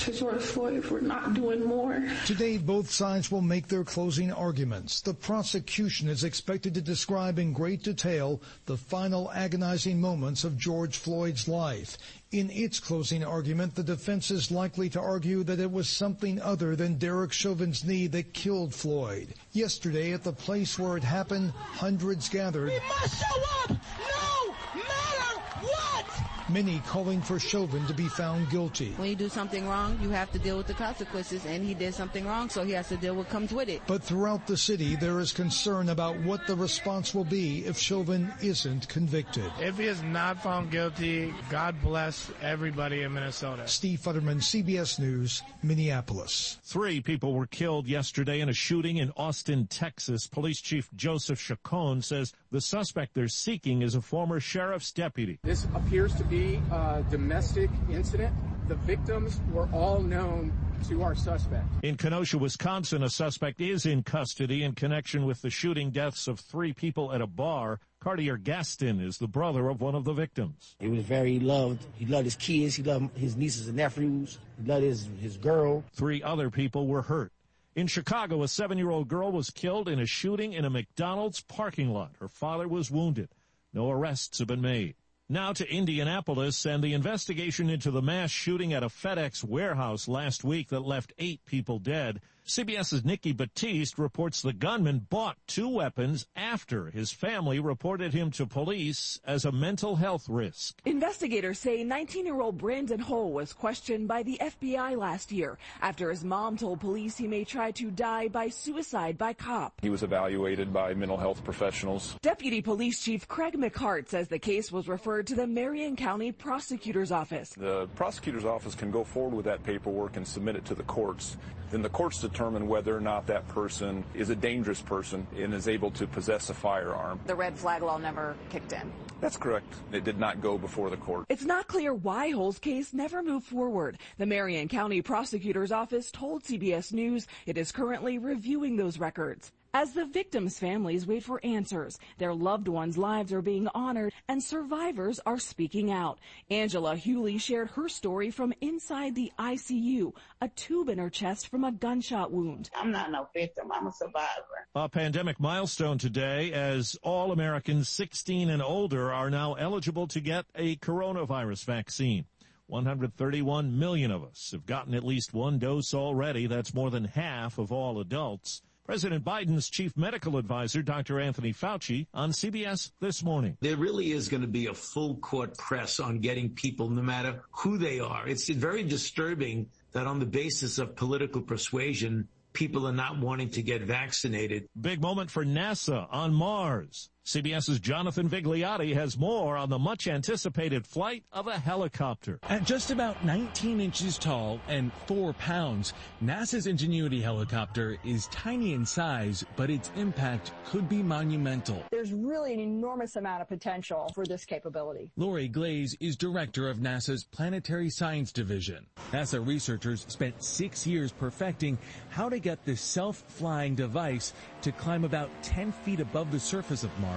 to George Floyd for not doing more. Today, both sides will make their closing arguments. The prosecution is expected to describe in great detail the final agonizing moments of George Floyd's life. In its closing argument, the defense is likely to argue that it was something other than Derek Chauvin's knee that killed Floyd. Yesterday, at the place where it happened, hundreds gathered. We must show up! No matter what! Many calling for Chauvin to be found guilty. When you do something wrong, you have to deal with the consequences, and he did something wrong, so he has to deal with what comes with it. But throughout the city, there is concern about what the response will be if Chauvin isn't convicted. If he is not found guilty, God bless everybody in Minnesota. Steve Futterman, CBS News, Minneapolis. 3 people were killed yesterday in a shooting in Austin, Texas. Police Chief Joseph Chacon says the suspect they're seeking is a former sheriff's deputy. This appears to be a domestic incident. The victims were all known to our suspect. In Kenosha, Wisconsin, a suspect is in custody in connection with the shooting deaths of 3 people at a bar. Cartier Gaston is the brother of one of the victims. He was very loved. He loved his kids. He loved his nieces and nephews. He loved his girl. 3 other people were hurt. In Chicago, a 7-year-old girl was killed in a shooting in a McDonald's parking lot. Her father was wounded. No arrests have been made. Now to Indianapolis and the investigation into the mass shooting at a FedEx warehouse last week that left 8 people dead. CBS's Nikki Batiste reports the gunman bought 2 weapons after his family reported him to police as a mental health risk. Investigators say 19-year-old Brandon Hull was questioned by the FBI last year after his mom told police he may try to die by suicide by cop. He was evaluated by mental health professionals. Deputy Police Chief Craig McHart says the case was referred to the Marion County Prosecutor's Office. The Prosecutor's Office can go forward with that paperwork and submit it to the courts. Then the courts determine whether or not that person is a dangerous person and is able to possess a firearm. The red flag law never kicked in. That's correct. It did not go before the court. It's not clear why Hull's case never moved forward. The Marion County Prosecutor's Office told CBS News it is currently reviewing those records. As the victims' families wait for answers, their loved ones' lives are being honored, and survivors are speaking out. Angela Hewley shared her story from inside the ICU, a tube in her chest from a gunshot wound. I'm not no victim. I'm a survivor. A pandemic milestone today, as all Americans 16 and older are now eligible to get a coronavirus vaccine. 131 million of us have gotten at least one dose already. That's more than half of all adults. President Biden's chief medical advisor, Dr. Anthony Fauci, on CBS This Morning. There really is going to be a full court press on getting people, no matter who they are. It's very disturbing that on the basis of political persuasion, people are not wanting to get vaccinated. Big moment for NASA on Mars. CBS's Jonathan Vigliotti has more on the much-anticipated flight of a helicopter. At just about 19 inches tall and 4 pounds, NASA's Ingenuity helicopter is tiny in size, but its impact could be monumental. There's really an enormous amount of potential for this capability. Lori Glaze is director of NASA's Planetary Science Division. NASA researchers spent 6 years perfecting how to get this self-flying device to climb about 10 feet above the surface of Mars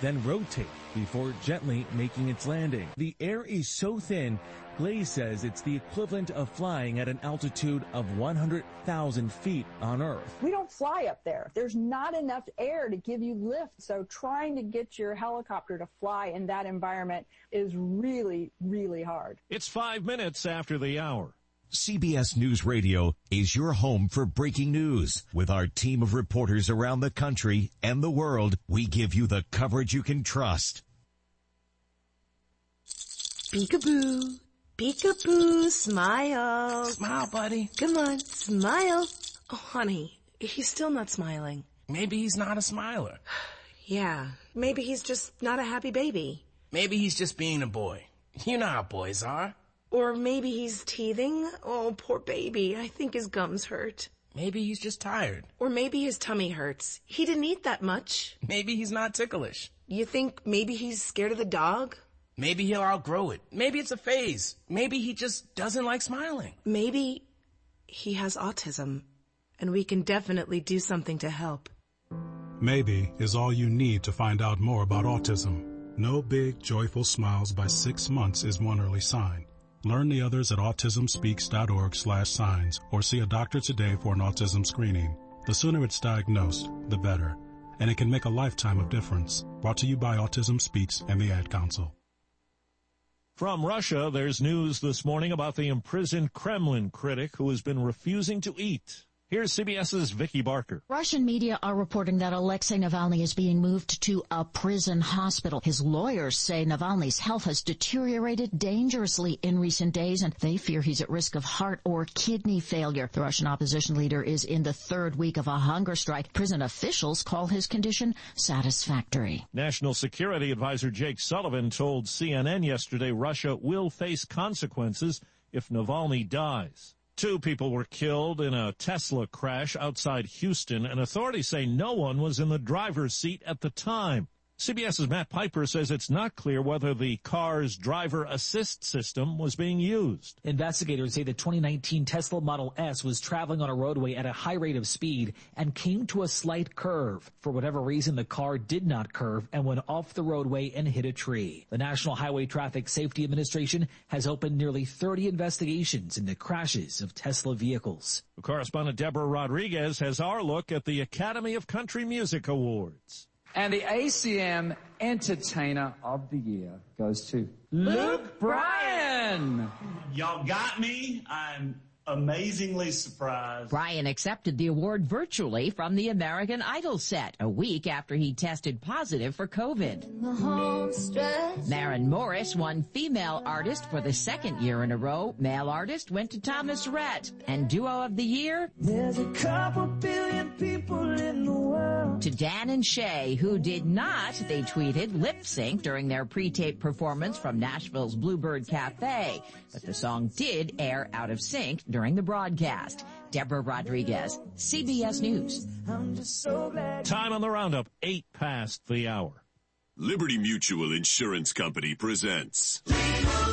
then rotate before gently making its landing. The air is so thin, Glaze says it's the equivalent of flying at an altitude of 100,000 feet on Earth. We don't fly up there. There's not enough air to give you lift, so trying to get your helicopter to fly in that environment is really, really hard. It's 5 minutes after the hour. CBS News Radio is your home for breaking news. With our team of reporters around the country and the world, we give you the coverage you can trust. Peekaboo, peekaboo, smile. Smile, buddy. Come on, smile. Oh, honey, he's still not smiling. Maybe he's not a smiler. Yeah, maybe he's just not a happy baby. Maybe he's just being a boy. You know how boys are. Or maybe he's teething. Oh, poor baby. I think his gums hurt. Maybe he's just tired. Or maybe his tummy hurts. He didn't eat that much. Maybe he's not ticklish. You think maybe he's scared of the dog? Maybe he'll outgrow it. Maybe it's a phase. Maybe he just doesn't like smiling. Maybe he has autism, and we can definitely do something to help. Maybe is all you need to find out more about autism. No big, joyful smiles by 6 months is one early sign. Learn the others at autismspeaks.org/signs or see a doctor today for an autism screening. The sooner it's diagnosed, the better. And it can make a lifetime of difference. Brought to you by Autism Speaks and the Ad Council. From Russia, there's news this morning about the imprisoned Kremlin critic who has been refusing to eat. Here's CBS's Vicky Barker. Russian media are reporting that Alexei Navalny is being moved to a prison hospital. His lawyers say Navalny's health has deteriorated dangerously in recent days, and they fear he's at risk of heart or kidney failure. The Russian opposition leader is in the third week of a hunger strike. Prison officials call his condition satisfactory. National Security Advisor Jake Sullivan told CNN yesterday Russia will face consequences if Navalny dies. 2 people were killed in a Tesla crash outside Houston, and authorities say no one was in the driver's seat at the time. CBS's Matt Piper says it's not clear whether the car's driver assist system was being used. Investigators say the 2019 Tesla Model S was traveling on a roadway at a high rate of speed and came to a slight curve. For whatever reason, the car did not curve and went off the roadway and hit a tree. The National Highway Traffic Safety Administration has opened nearly 30 investigations into crashes of Tesla vehicles. Correspondent Deborah Rodriguez has our look at the Academy of Country Music Awards. And the ACM Entertainer of the Year goes to Luke Bryan. Y'all got me. I'm amazingly surprised. Bryan accepted the award virtually from the American Idol set a week after he tested positive for COVID. Maren Morris won Female Artist for the second year in a row. Male Artist went to Thomas Rhett. And Duo of the Year? There's a couple billion people in the world. To Dan and Shay, who did not, they tweeted, lip sync during their pre-tape performance from Nashville's Bluebird Cafe. But the song did air out of sync during the broadcast. Deborah Rodriguez, CBS News. Time on the roundup, 8 past the hour. Liberty Mutual Insurance Company presents Limo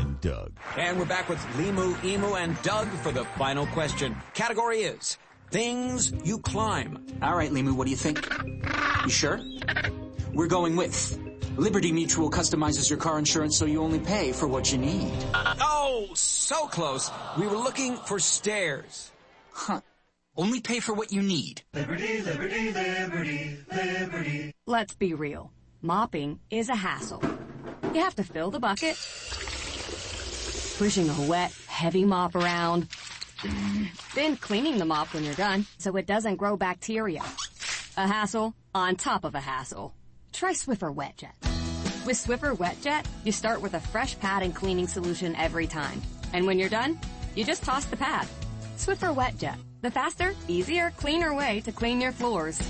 and Doug. And we're back with Limu, Emu, and Doug for the final question. Category is things you climb. All right, Limu, what do you think? You sure? We're going with Liberty Mutual customizes your car insurance so you only pay for what you need. Oh, so close. We were looking for stairs. Huh. Only pay for what you need. Liberty, liberty, liberty, liberty. Let's be real. Mopping is a hassle. You have to fill the bucket, pushing a wet, heavy mop around, then cleaning the mop when you're done so it doesn't grow bacteria. A hassle on top of a hassle. Try Swiffer Wet Jet. With Swiffer Wet Jet, you start with a fresh pad and cleaning solution every time. And when you're done, you just toss the pad. Swiffer Wet Jet, the faster, easier, cleaner way to clean your floors.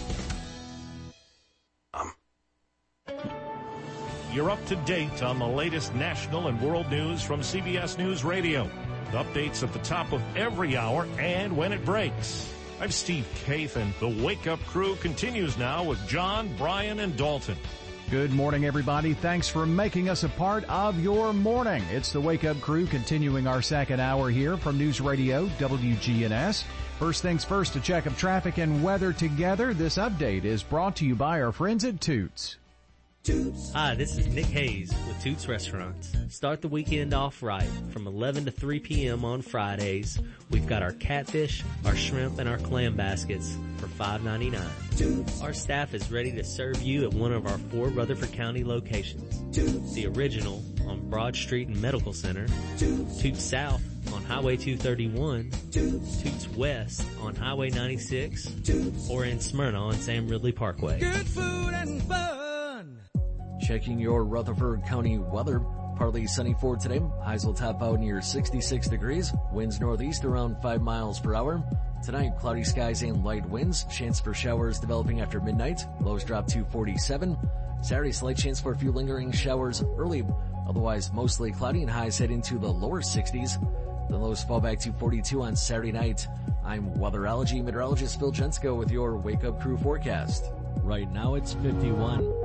You're up to date on the latest national and world news from CBS News Radio. Updates at the top of every hour and when it breaks. I'm Steve Kathan. The Wake Up Crew continues now with John, Brian, and Dalton. Good morning, everybody. Thanks for making us a part of your morning. It's the Wake Up Crew continuing our second hour here from News Radio WGNS. First things first, a check of traffic and weather together. This update is brought to you by our friends at Toots. Toots. Hi, this is Nick Hayes with Toots Restaurants. Start the weekend off right from 11 to 3 p.m. on Fridays. We've got our catfish, our shrimp, and our clam baskets for $5.99. Toots. Our staff is ready to serve you at one of our four Rutherford County locations. Toots. The Original on Broad Street and Medical Center. Toots. Toots South on Highway 231. Toots. Toots West on Highway 96. Toots. Or in Smyrna on Sam Ridley Parkway. Good food and fun. Checking your Rutherford County weather. Partly sunny for today. Highs will top out near 66 degrees. Winds northeast around 5 miles per hour. Tonight, cloudy skies and light winds. Chance for showers developing after midnight. Lows drop to 47. Saturday, slight chance for a few lingering showers early. Otherwise, mostly cloudy and highs head into the lower 60s. The lows fall back to 42 on Saturday night. I'm weatherology meteorologist Phil Jensko with your Wake Up Crew forecast. Right now, it's 51.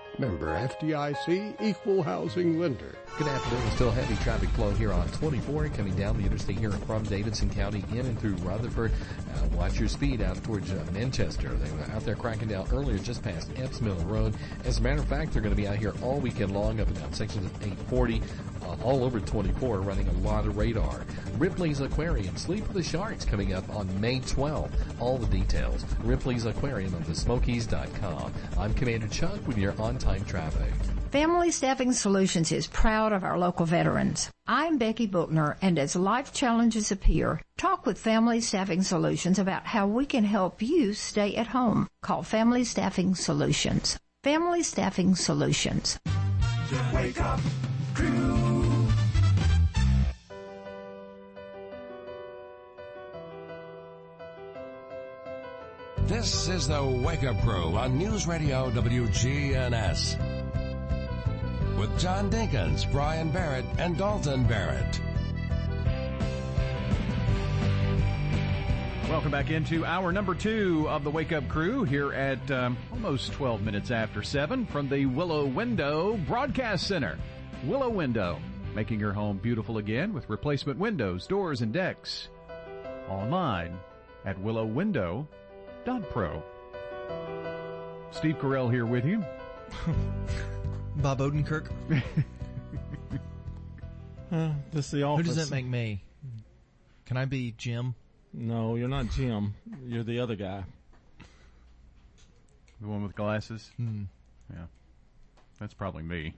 Member FDIC, equal housing lender. Good afternoon. Still heavy traffic flow here on 24 coming down the interstate here from Davidson County in and through Rutherford. Watch your speed out towards Manchester. They were out there cracking down earlier just past Epps Mill Road. As a matter of fact, they're going to be out here all weekend long up and down sections of 840. All over 24, running a lot of radar. Ripley's Aquarium, Sleep of the Sharks, coming up on May 12. All the details, Ripley's Aquarium of the Smokies.com. I'm Commander Chuck with your on-time traffic. Family Staffing Solutions is proud of our local veterans. I'm Becky Bookner, and as life challenges appear, talk with Family Staffing Solutions about how we can help you stay at home. Call Family Staffing Solutions. Family Staffing Solutions. Wake up, crew. This is the Wake Up Crew on News Radio WGNS with John Dinkins, Brian Barrett, and Dalton Barrett. Welcome back into hour number two of the Wake Up Crew here at almost 12 minutes after 7 from the Willow Window Broadcast Center. Willow Window, making your home beautiful again with replacement windows, doors, and decks. Online at willowwindow.com. Pro. Steve Carell here with you. Bob Odenkirk. This is the office. Who does that make me? Can I be Jim? No, you're not Jim. You're the other guy. The one with glasses? Mm. Yeah. That's probably me.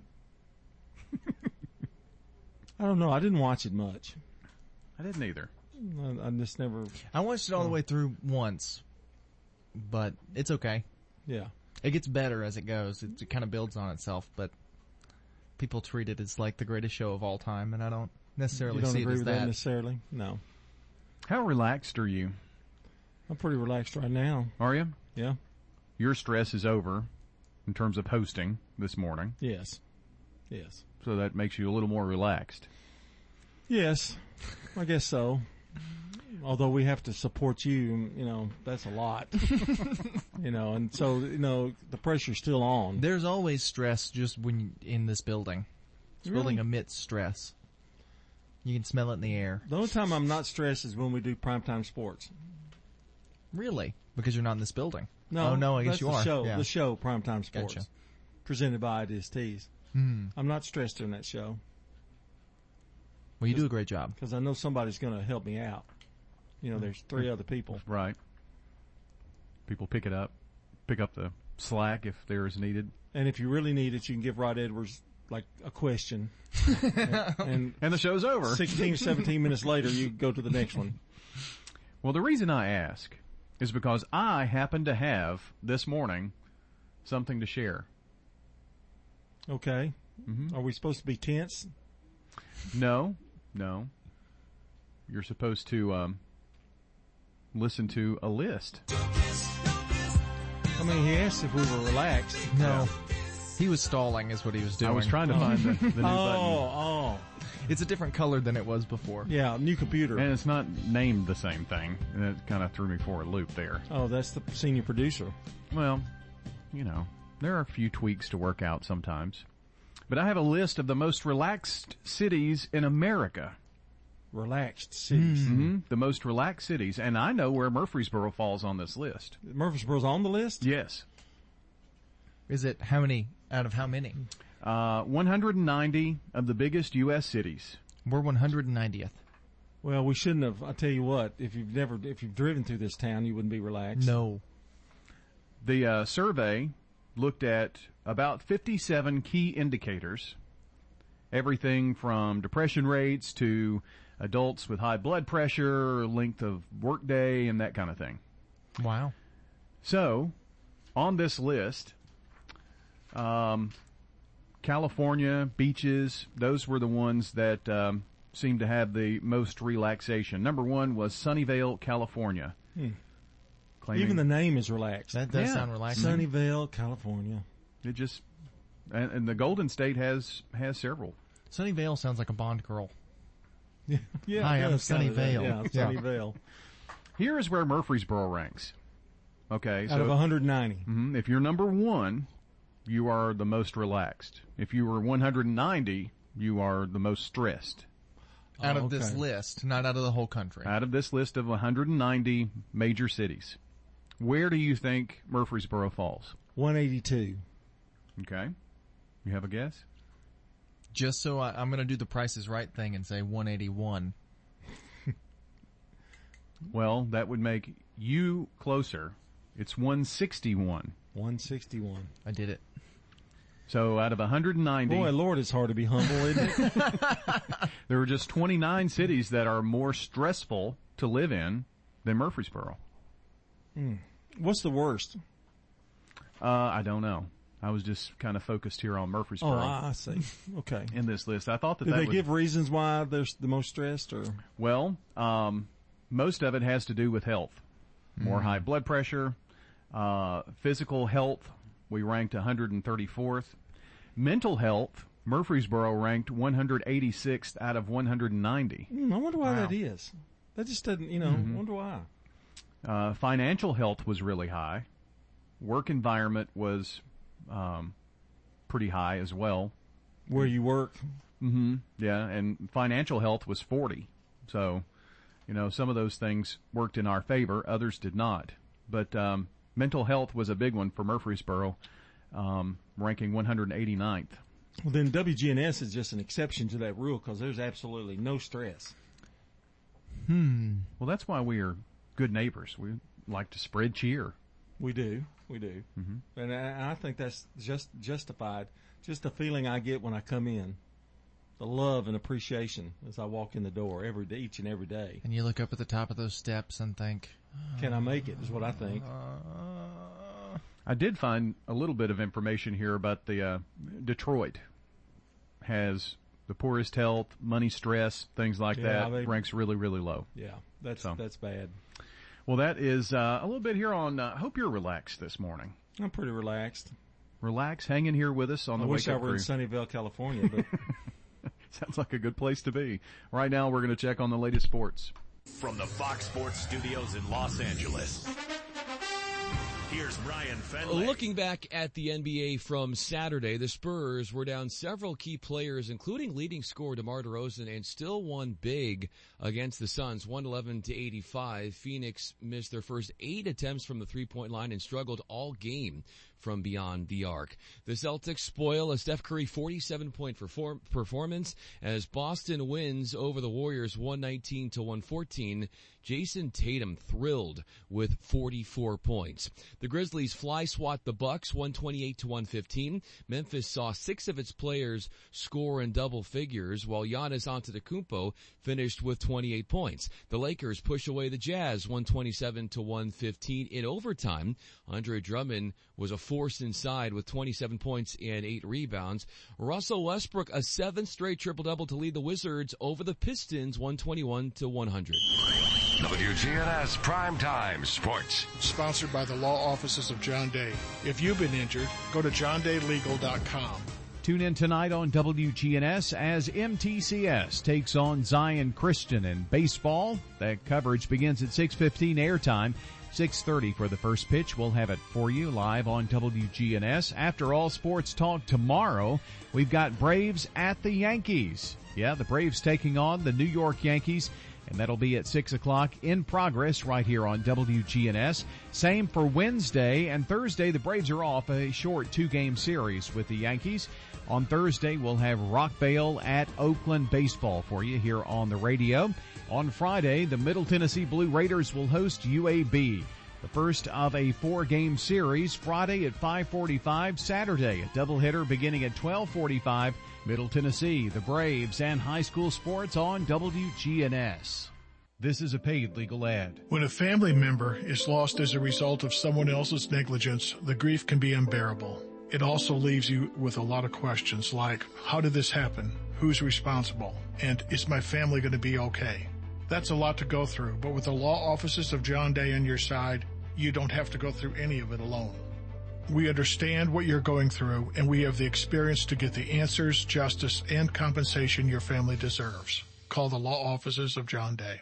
I don't know. I didn't watch it much. I didn't either. I just never... I watched it all the way through once. But it's okay. Yeah. It gets better as it goes. It kind of builds on itself, but people treat it as like the greatest show of all time, and I don't necessarily see it as that. You don't agree with that necessarily? No. How relaxed are you? I'm pretty relaxed right now. Are you? Yeah. Your stress is over in terms of hosting this morning. Yes. Yes. So that makes you a little more relaxed. Yes. I guess so. Although we have to support you, you know, that's a lot, you know, and so, you know, the pressure's still on. There's always stress just when in this building. This really? Building emits stress. You can smell it in the air. The only time I'm not stressed is when we do primetime sports. Really? Because you're not in this building. No. Oh, no, I guess you are. Show, yeah. The show, Primetime Sports, gotcha. Presented by IDSTs. Mm. I'm not stressed during that show. Well, you do a great job. Because I know somebody's going to help me out. You know, there's three other people. Right. People pick it up, pick up the slack if there is needed. And if you really need it, you can give Rod Edwards, like, a question. and the show's over. 16 or 17 minutes later, you go to the next one. Well, the reason I ask is because I happen to have, this morning, something to share. Okay. Mm-hmm. Are we supposed to be tense? No. You're supposed to... listen to a list. I mean, he asked if we were relaxed. No. He was stalling is what he was doing. I was trying to find the new button. It's a different color than it was before. Yeah, new computer. And it's not named the same thing. And it kind of threw me for a loop there. Oh, that's the senior producer. Well, you know, there are a few tweaks to work out sometimes. But I have a list of the most relaxed cities in America. Relaxed cities. Mm-hmm. The most relaxed cities. And I know where Murfreesboro falls on this list. Murfreesboro's on the list? Yes. Is it how many out of how many? 190 of the biggest U.S. cities. We're 190th. Well, we shouldn't have. I tell you what, if you've driven through this town, you wouldn't be relaxed. No. The survey looked at about 57 key indicators. Everything from depression rates to adults with high blood pressure, length of workday, and that kind of thing. Wow. So, on this list, California, beaches, those were the ones that seemed to have the most relaxation. Number one was Sunnyvale, California. Hmm. Even the name is relaxed. That does sound relaxing. Sunnyvale, California. It just... And the Golden State has several. Sunnyvale sounds like a Bond girl. Yeah, hi, I'm Sunnyvale. Sunnyvale. Here is where Murfreesboro ranks. Okay, out of 190. Mm-hmm, if you're number one, you are the most relaxed. If you were 190, you are the most stressed. Out of this list, not out of the whole country. Out of this list of 190 major cities, where do you think Murfreesboro falls? 182. Okay. You have a guess? Just so I'm going to do the Price is Right thing and say 181. Well, that would make you closer. It's 161. 161. I did it. So out of 190. Boy, Lord, it's hard to be humble, isn't it? There are just 29 cities that are more stressful to live in than Murfreesboro. Mm. What's the worst? I don't know. I was just kind of focused here on Murfreesboro. Oh, I see. Okay. In this list, I thought that did they give reasons why they're the most stressed, or? Well, most of it has to do with health, more high blood pressure, physical health. We ranked 134th. Mental health. Murfreesboro ranked 186th out of 190. I wonder why that is. That just doesn't, I wonder why. Financial health was really high. Work environment was pretty high as well. Where you work. Mm-hmm. Yeah. And financial health was 40. So, some of those things worked in our favor. Others did not. But, mental health was a big one for Murfreesboro, ranking 189th. Well, then WGNS is just an exception to that rule because there's absolutely no stress. Well, that's why we are good neighbors. We like to spread cheer. We do. Mm-hmm. And I think that's just justified. Just the feeling I get when I come in, the love and appreciation as I walk in the door each and every day. And you look up at the top of those steps and think, can I make it is what I think. I did find a little bit of information here about the Detroit has the poorest health, money stress, things like that. Ranks really, really low. Yeah, that's bad. Well, that is a little bit here on I hope you're relaxed this morning. I'm pretty relaxed. Relax, hanging here with us on the Wake Up Crew. I wish I were in Sunnyvale, California. But sounds like a good place to be. Right now, we're going to check on the latest sports. From the Fox Sports Studios in Los Angeles, here's Brian Fenley. Looking back at the NBA from Saturday, the Spurs were down several key players, including leading scorer DeMar DeRozan, and still won big against the Suns, 111-85. Phoenix missed their first 8 attempts from the three-point line and struggled all game from beyond the arc. The Celtics spoil a Steph Curry 47-point performance as Boston wins over the Warriors 119-114. Jason Tatum thrilled with 44 points. The Grizzlies fly swat the Bucks 128-115. Memphis saw 6 of its players score in double figures while Giannis Antetokounmpo finished with 28 points. The Lakers push away the Jazz 127-115 in overtime. Andre Drummond was a force inside with 27 points and 8 rebounds. Russell Westbrook, a 7th straight triple-double to lead the Wizards over the Pistons 121-100. WGNS Primetime Sports. Sponsored by the law offices of John Day. If you've been injured, go to johndaylegal.com. Tune in tonight on WGNS as MTCS takes on Zion Christian in baseball. That coverage begins at 6:15 airtime. 6:30 for the first pitch. We'll have it for you live on WGNS. After all sports talk tomorrow, we've got Braves at the Yankees. Yeah, the Braves taking on the New York Yankees. And that'll be at 6 o'clock in progress right here on WGNS. Same for Wednesday and Thursday. The Braves are off a short two-game series with the Yankees. On Thursday, we'll have Rockvale at Oakland baseball for you here on the radio. On Friday, the Middle Tennessee Blue Raiders will host UAB. The first of a four-game series, Friday at 5:45, Saturday, a doubleheader beginning at 12:45, Middle Tennessee, the Braves, and high school sports on WGNS. This is a paid legal ad. When a family member is lost as a result of someone else's negligence, the grief can be unbearable. It also leaves you with a lot of questions like, how did this happen? Who's responsible? And is my family going to be okay? That's a lot to go through, but with the law offices of John Day on your side, you don't have to go through any of it alone. We understand what you're going through, and we have the experience to get the answers, justice, and compensation your family deserves. Call the law offices of John Day.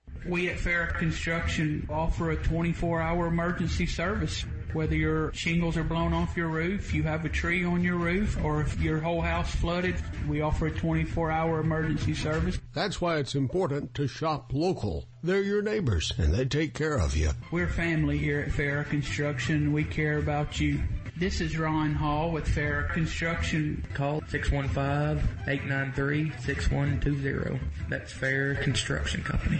We at Ferrick Construction offer a 24-hour emergency service. Whether your shingles are blown off your roof, you have a tree on your roof, or if your whole house flooded, we offer a 24-hour emergency service. That's why it's important to shop local. They're your neighbors, and they take care of you. We're family here at Ferrick Construction. We care about you. This is Ron Hall with Ferrick Construction. Call 615-893-6120. That's Ferrick Construction Company.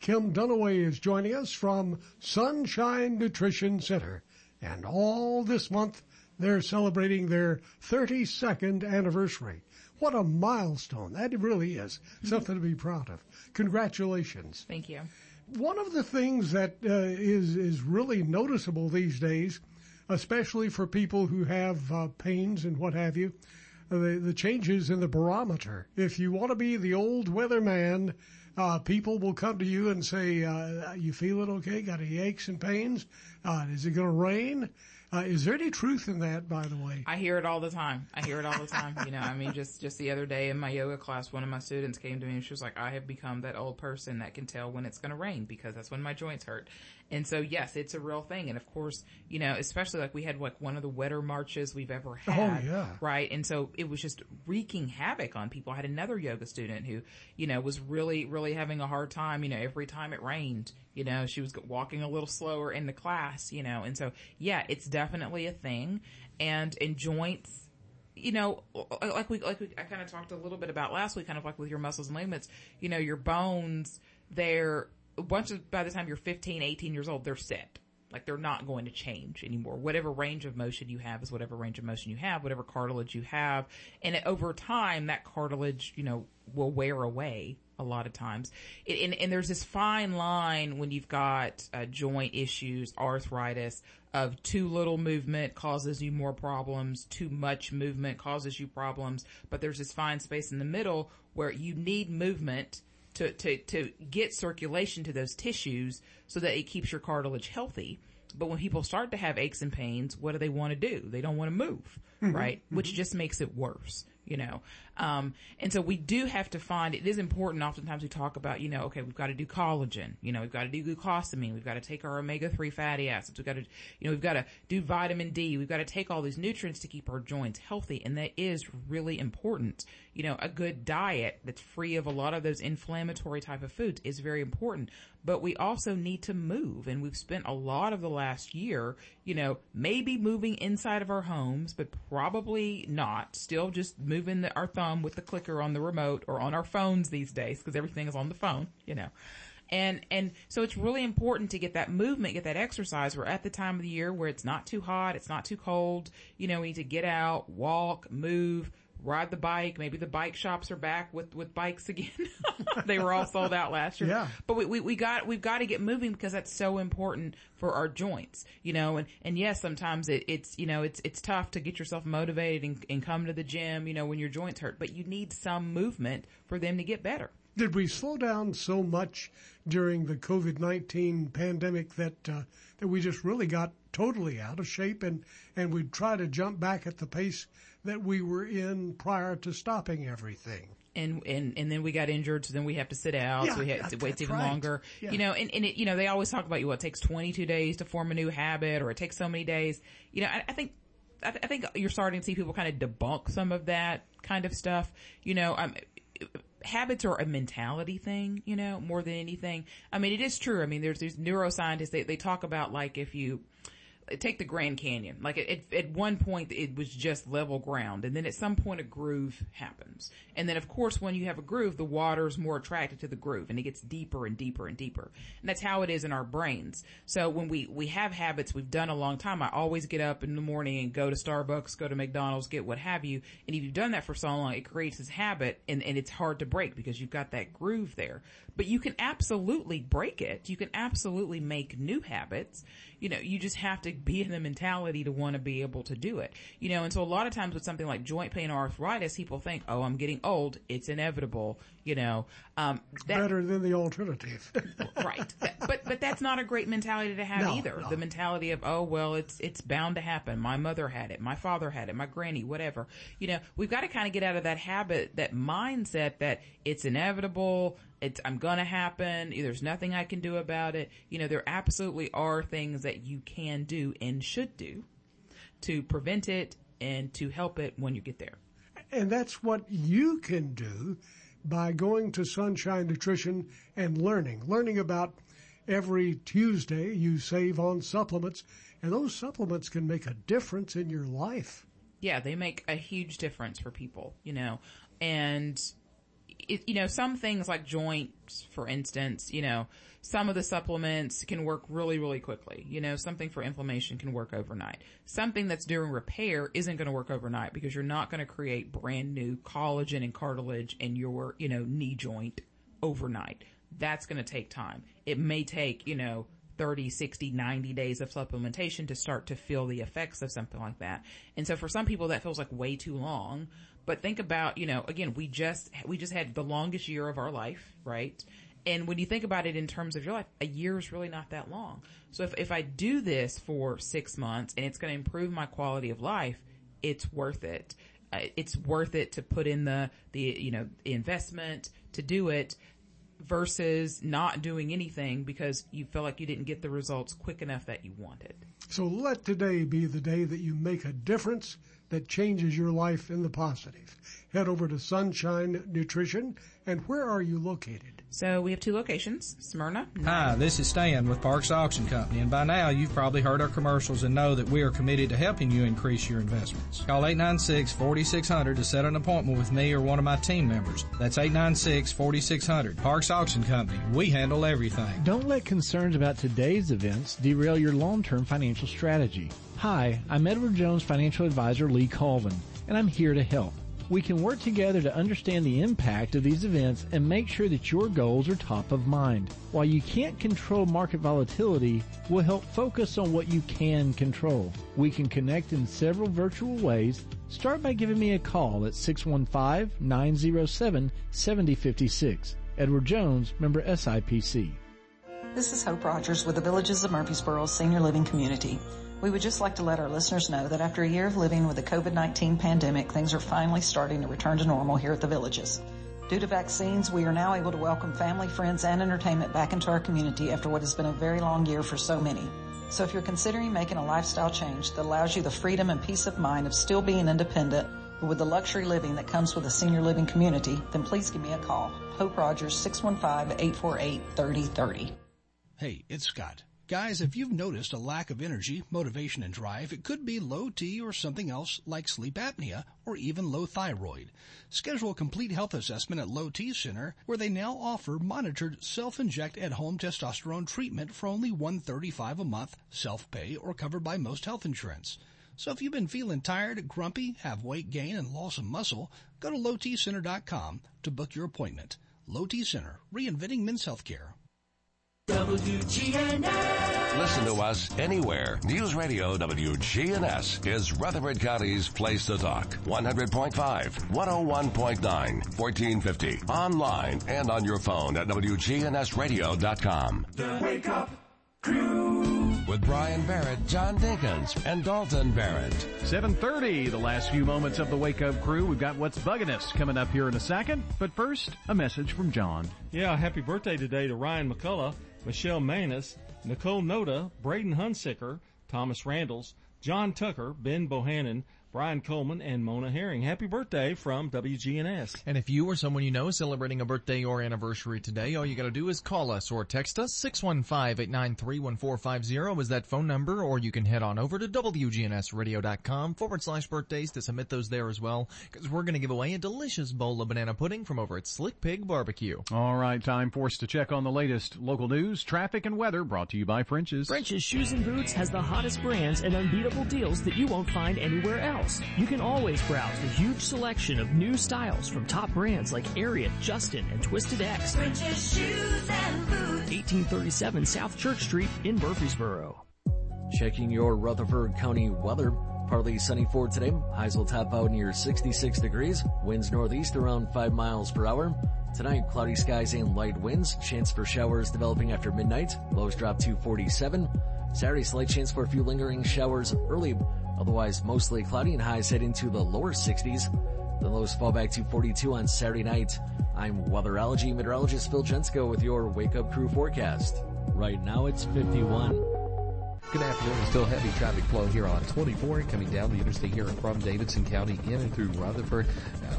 Kim Dunaway is joining us from Sunshine Nutrition Center. And all this month, they're celebrating their 32nd anniversary. What a milestone. That really is something to be proud of. Congratulations. Thank you. One of the things that is really noticeable these days, especially for people who have pains and what have you, the changes in the barometer. If you want to be the old weatherman, people will come to you and say, you feeling okay? Got any aches and pains? Is it going to rain? Is there any truth in that, by the way? I hear it all the time. You know, I mean, just the other day in my yoga class, one of my students came to me and she was like, I have become that old person that can tell when it's going to rain because that's when my joints hurt. And so, yes, it's a real thing. And of course, you know, especially like we had like one of the wetter marches we've ever had. Oh, yeah. Right. And so it was just wreaking havoc on people. I had another yoga student who, you know, was really, really having a hard time. You know, every time it rained, you know, she was walking a little slower in the class, you know. And so, yeah, it's definitely a thing. And joints. You know, I kind of talked a little bit about last week, kind of like with your muscles and ligaments, you know, your bones, they're, by the time you're 15, 18 years old, they're set. Like they're not going to change anymore. Whatever range of motion you have is whatever range of motion you have, whatever cartilage you have. And over time, that cartilage, you know, will wear away a lot of times. And there's this fine line when you've got joint issues, arthritis, of too little movement causes you more problems, too much movement causes you problems. But there's this fine space in the middle where you need movement to get circulation to those tissues so that it keeps your cartilage healthy. But when people start to have aches and pains, what do they want to do? They don't want to move, right? Which just makes it worse. you know. And so we do have to find, it is important, oftentimes we talk about, you know, okay, we've got to do collagen, you know, we've got to do glucosamine, we've got to take our omega-3 fatty acids, we've got to, you know, we've got to do vitamin D, we've got to take all these nutrients to keep our joints healthy, and that is really important. You know, a good diet that's free of a lot of those inflammatory type of foods is very important, but we also need to move, and we've spent a lot of the last year, you know, maybe moving inside of our homes, but probably not, still just moving our thumb with the clicker on the remote or on our phones these days, because everything is on the phone, you know. And so it's really important to get that movement, get that exercise. We're at the time of the year where it's not too hot, it's not too cold. You know, we need to get out, walk, move, ride the bike. Maybe the bike shops are back with bikes again. They were all sold out last year. Yeah. But we've got to get moving, because that's so important for our joints, you know, and yes, sometimes it's, you know, it's tough to get yourself motivated and come to the gym, you know, when your joints hurt, but you need some movement for them to get better. Did we slow down so much during the COVID-19 pandemic that we just really got totally out of shape, and we'd try to jump back at the pace that we were in prior to stopping everything? And then we got injured, so then we have to sit out, yeah, so we had to wait even longer. Yeah. You know, and it, you know, they always talk about, you know, it takes 22 days to form a new habit, or it takes so many days. You know, I think you're starting to see people kind of debunk some of that kind of stuff. You know, habits are a mentality thing, you know, more than anything. I mean, it is true. I mean, there's neuroscientists, they talk about, like, if you take the Grand Canyon, like at one point it was just level ground, and then at some point a groove happens. And then, of course, when you have a groove, the water's more attracted to the groove, and it gets deeper and deeper and deeper. And that's how it is in our brains. So when we have habits we've done a long time, I always get up in the morning and go to Starbucks, go to McDonald's, get what have you. And if you've done that for so long, it creates this habit, and it's hard to break because you've got that groove there. But you can absolutely break it. You can absolutely make new habits. You know, you just have to be in the mentality to want to be able to do it, you know. And so a lot of times with something like joint pain or arthritis, people think, oh, I'm getting old, it's inevitable, you know. Better than the alternative. Right. But that's not a great mentality to have either. No. The mentality of, oh, well, it's bound to happen. My mother had it. My father had it. My granny, whatever. You know, we've got to kind of get out of that habit, that mindset that it's inevitable. I'm gonna happen. There's nothing I can do about it. You know, there absolutely are things that you can do and should do to prevent it and to help it when you get there. And that's what you can do by going to Sunshine Nutrition and learning about every Tuesday you save on supplements, and those supplements can make a difference in your life. Yeah, they make a huge difference for people, you know, and you know, some things like joints, for instance, you know, some of the supplements can work really, really quickly. You know, something for inflammation can work overnight. Something that's doing repair isn't going to work overnight, because you're not going to create brand new collagen and cartilage in your, you know, knee joint overnight. That's going to take time. It may take, you know, 30, 60, 90 days of supplementation to start to feel the effects of something like that. And so for some people that feels like way too long. But think about, you know, again, we just had the longest year of our life, right? And when you think about it in terms of your life, a year is really not that long. So if I do this for 6 months and it's going to improve my quality of life, it's worth it. It's worth it to put in the, you know, investment to do it, versus not doing anything because you feel like you didn't get the results quick enough that you wanted. So let today be the day that you make a difference that changes your life in the positive. Head over to Sunshine Nutrition. And where are you located? So we have two locations, Smyrna. Hi, this is Stan with Parks Auction Company, and by now you've probably heard our commercials and know that we are committed to helping you increase your investments. Call 896-4600 to set an appointment with me or one of my team members. That's 896-4600. Parks Auction Company. We handle everything. Don't let concerns about today's events derail your long-term financial strategy. Hi, I'm Edward Jones financial advisor Lee Colvin, and I'm here to help. We can work together to understand the impact of these events and make sure that your goals are top of mind. While you can't control market volatility, we'll help focus on what you can control. We can connect in several virtual ways. Start by giving me a call at 615-907-7056. Edward Jones, member SIPC. This is Hope Rogers with the Villages of Murfreesboro Senior Living Community. We would just like to let our listeners know that after a year of living with the COVID-19 pandemic, things are finally starting to return to normal here at the Villages. Due to vaccines, we are now able to welcome family, friends, and entertainment back into our community after what has been a very long year for so many. So if you're considering making a lifestyle change that allows you the freedom and peace of mind of still being independent, but with the luxury living that comes with a senior living community, then please give me a call. Hope Rogers, 615-848-3030. Hey, it's Scott. Guys, if you've noticed a lack of energy, motivation, and drive, it could be low T or something else like sleep apnea or even low thyroid. Schedule a complete health assessment at Low T Center, where they now offer monitored self-inject at-home testosterone treatment for only $135 a month, self-pay, or covered by most health insurance. So if you've been feeling tired, grumpy, have weight gain, and loss of muscle, go to lowtcenter.com to book your appointment. Low T Center, reinventing men's health care. WGNS. Listen to us anywhere. News Radio WGNS is Rutherford County's place to talk. 100.5, 101.9, 1450. Online and on your phone at WGNSradio.com. The Wake Up Crew. With Brian Barrett, John Dinkins, and Dalton Barrett. 7:30, the last few moments of the Wake Up Crew. We've got What's Bugging Us coming up here in a second. But first, a message from John. Yeah, happy birthday today to Ryan McCullough, Michelle Manus, Nicole Noda, Braden Hunsicker, Thomas Randalls, John Tucker, Ben Bohannon, Brian Coleman, and Mona Herring. Happy birthday from WGNS. And if you or someone you know is celebrating a birthday or anniversary today, all you got to do is call us or text us. 615-893-1450 is that phone number, or you can head on over to WGNSradio.com/birthdays to submit those there as well, because we're going to give away a delicious bowl of banana pudding from over at Slick Pig Barbecue. All right, time for us to check on the latest local news, traffic, and weather, brought to you by French's. French's Shoes and Boots has the hottest brands and unbeatable deals that you won't find anywhere else. You can always browse the huge selection of new styles from top brands like Ariat, Justin, and Twisted X. French's Shoes and Boots. 1837 South Church Street in Murfreesboro. Checking your Rutherford County weather. Partly sunny for today. Highs will top out near 66 degrees. Winds northeast around 5 miles per hour. Tonight, cloudy skies and light winds. Chance for showers developing after midnight. Lows drop to 47. Saturday, slight chance for a few lingering showers early. Otherwise, mostly cloudy and highs head into the lower 60s. The lows fall back to 42 on Saturday night. I'm weatherology meteorologist Phil Jensko with your Wake Up Crew forecast. Right now, it's 51. Good afternoon. Still heavy traffic flow here on 24 coming down the interstate here from Davidson County in and through Rutherford.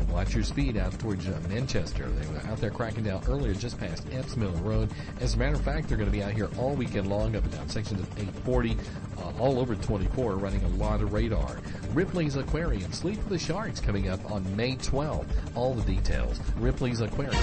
Watch your speed out towards Manchester. They were out there cracking down earlier just past Epps Mill Road. As a matter of fact, they're going to be out here all weekend long up and down sections of 840 all over 24, running a lot of radar. Ripley's Aquarium, Sleep of the Sharks coming up on May 12th. All the details, Ripley's Aquarium.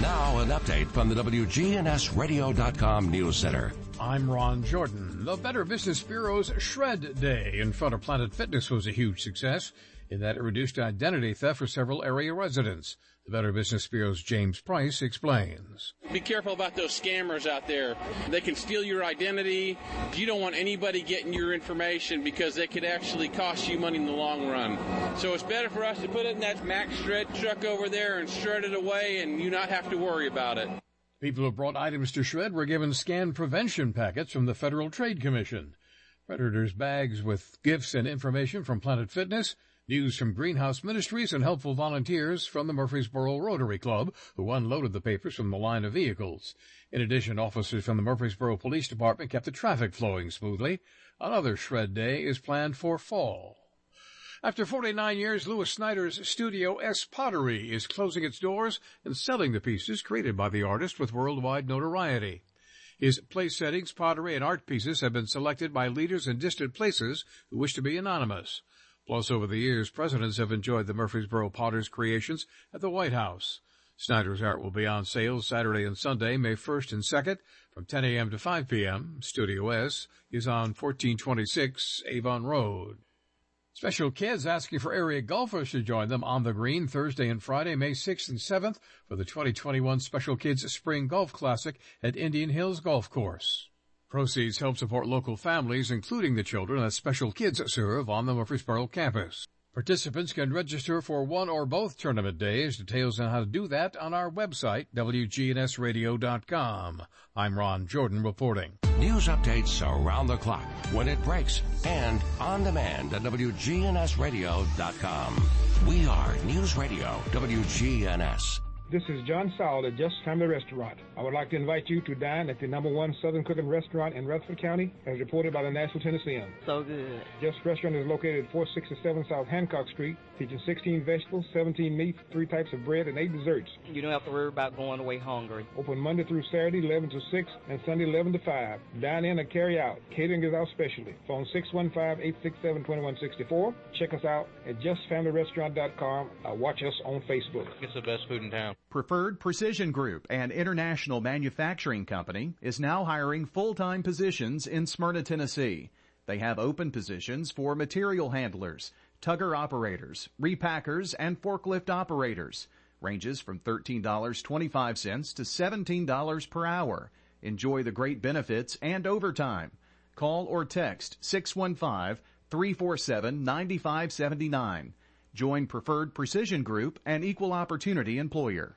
Now an update from the WGNSradio.com News Center. I'm Ron Jordan. The Better Business Bureau's Shred Day in front of Planet Fitness was a huge success in that it reduced identity theft for several area residents. The Better Business Bureau's James Price explains. Be careful about those scammers out there. They can steal your identity. You don't want anybody getting your information because they could actually cost you money in the long run. So it's better for us to put it in that Max Shred truck over there and shred it away and you not have to worry about it. People who brought items to shred were given scam prevention packets from the Federal Trade Commission. Predators' bags with gifts and information from Planet Fitness, news from Greenhouse Ministries, and helpful volunteers from the Murfreesboro Rotary Club, who unloaded the papers from the line of vehicles. In addition, officers from the Murfreesboro Police Department kept the traffic flowing smoothly. Another shred day is planned for fall. After 49 years, Lewis Snyder's Studio S Pottery is closing its doors and selling the pieces created by the artist with worldwide notoriety. His place settings, pottery, and art pieces have been selected by leaders in distant places who wish to be anonymous. Plus, over the years, presidents have enjoyed the Murfreesboro Potter's creations at the White House. Snyder's art will be on sale Saturday and Sunday, May 1st and 2nd, from 10 a.m. to 5 p.m. Studio S is on 1426 Avon Road. Special Kids asking for area golfers to join them on the green Thursday and Friday, May 6th and 7th, for the 2021 Special Kids Spring Golf Classic at Indian Hills Golf Course. Proceeds help support local families, including the children that Special Kids serve on the Murfreesboro campus. Participants can register for one or both tournament days. Details on how to do that on our website, WGNSradio.com. I'm Ron Jordan reporting. News updates around the clock, when it breaks, and on demand at WGNSradio.com. We are News Radio WGNS. This is John Sowell at Just Family Restaurant. I would like to invite you to dine at the #1 Southern cooking restaurant in Rutherford County, as reported by the Nashville Tennessean. So good. Just Restaurant is located at 467 South Hancock Street, featuring 16 vegetables, 17 meats, 3 types of bread, and 8 desserts. You don't have to worry about going away hungry. Open Monday through Saturday, 11 to 6, and Sunday, 11 to 5. Dine in or carry out. Catering is our specialty. Phone 615-867-2164. Check us out at justfamilyrestaurant.com or watch us on Facebook. It's the best food in town. Preferred Precision Group, an international manufacturing company, is now hiring full-time positions in Smyrna, Tennessee. They have open positions for material handlers, tugger operators, repackers, and forklift operators. Ranges from $13.25 to $17 per hour. Enjoy the great benefits and overtime. Call or text 615-347-9579. Join Preferred Precision Group, an equal opportunity employer.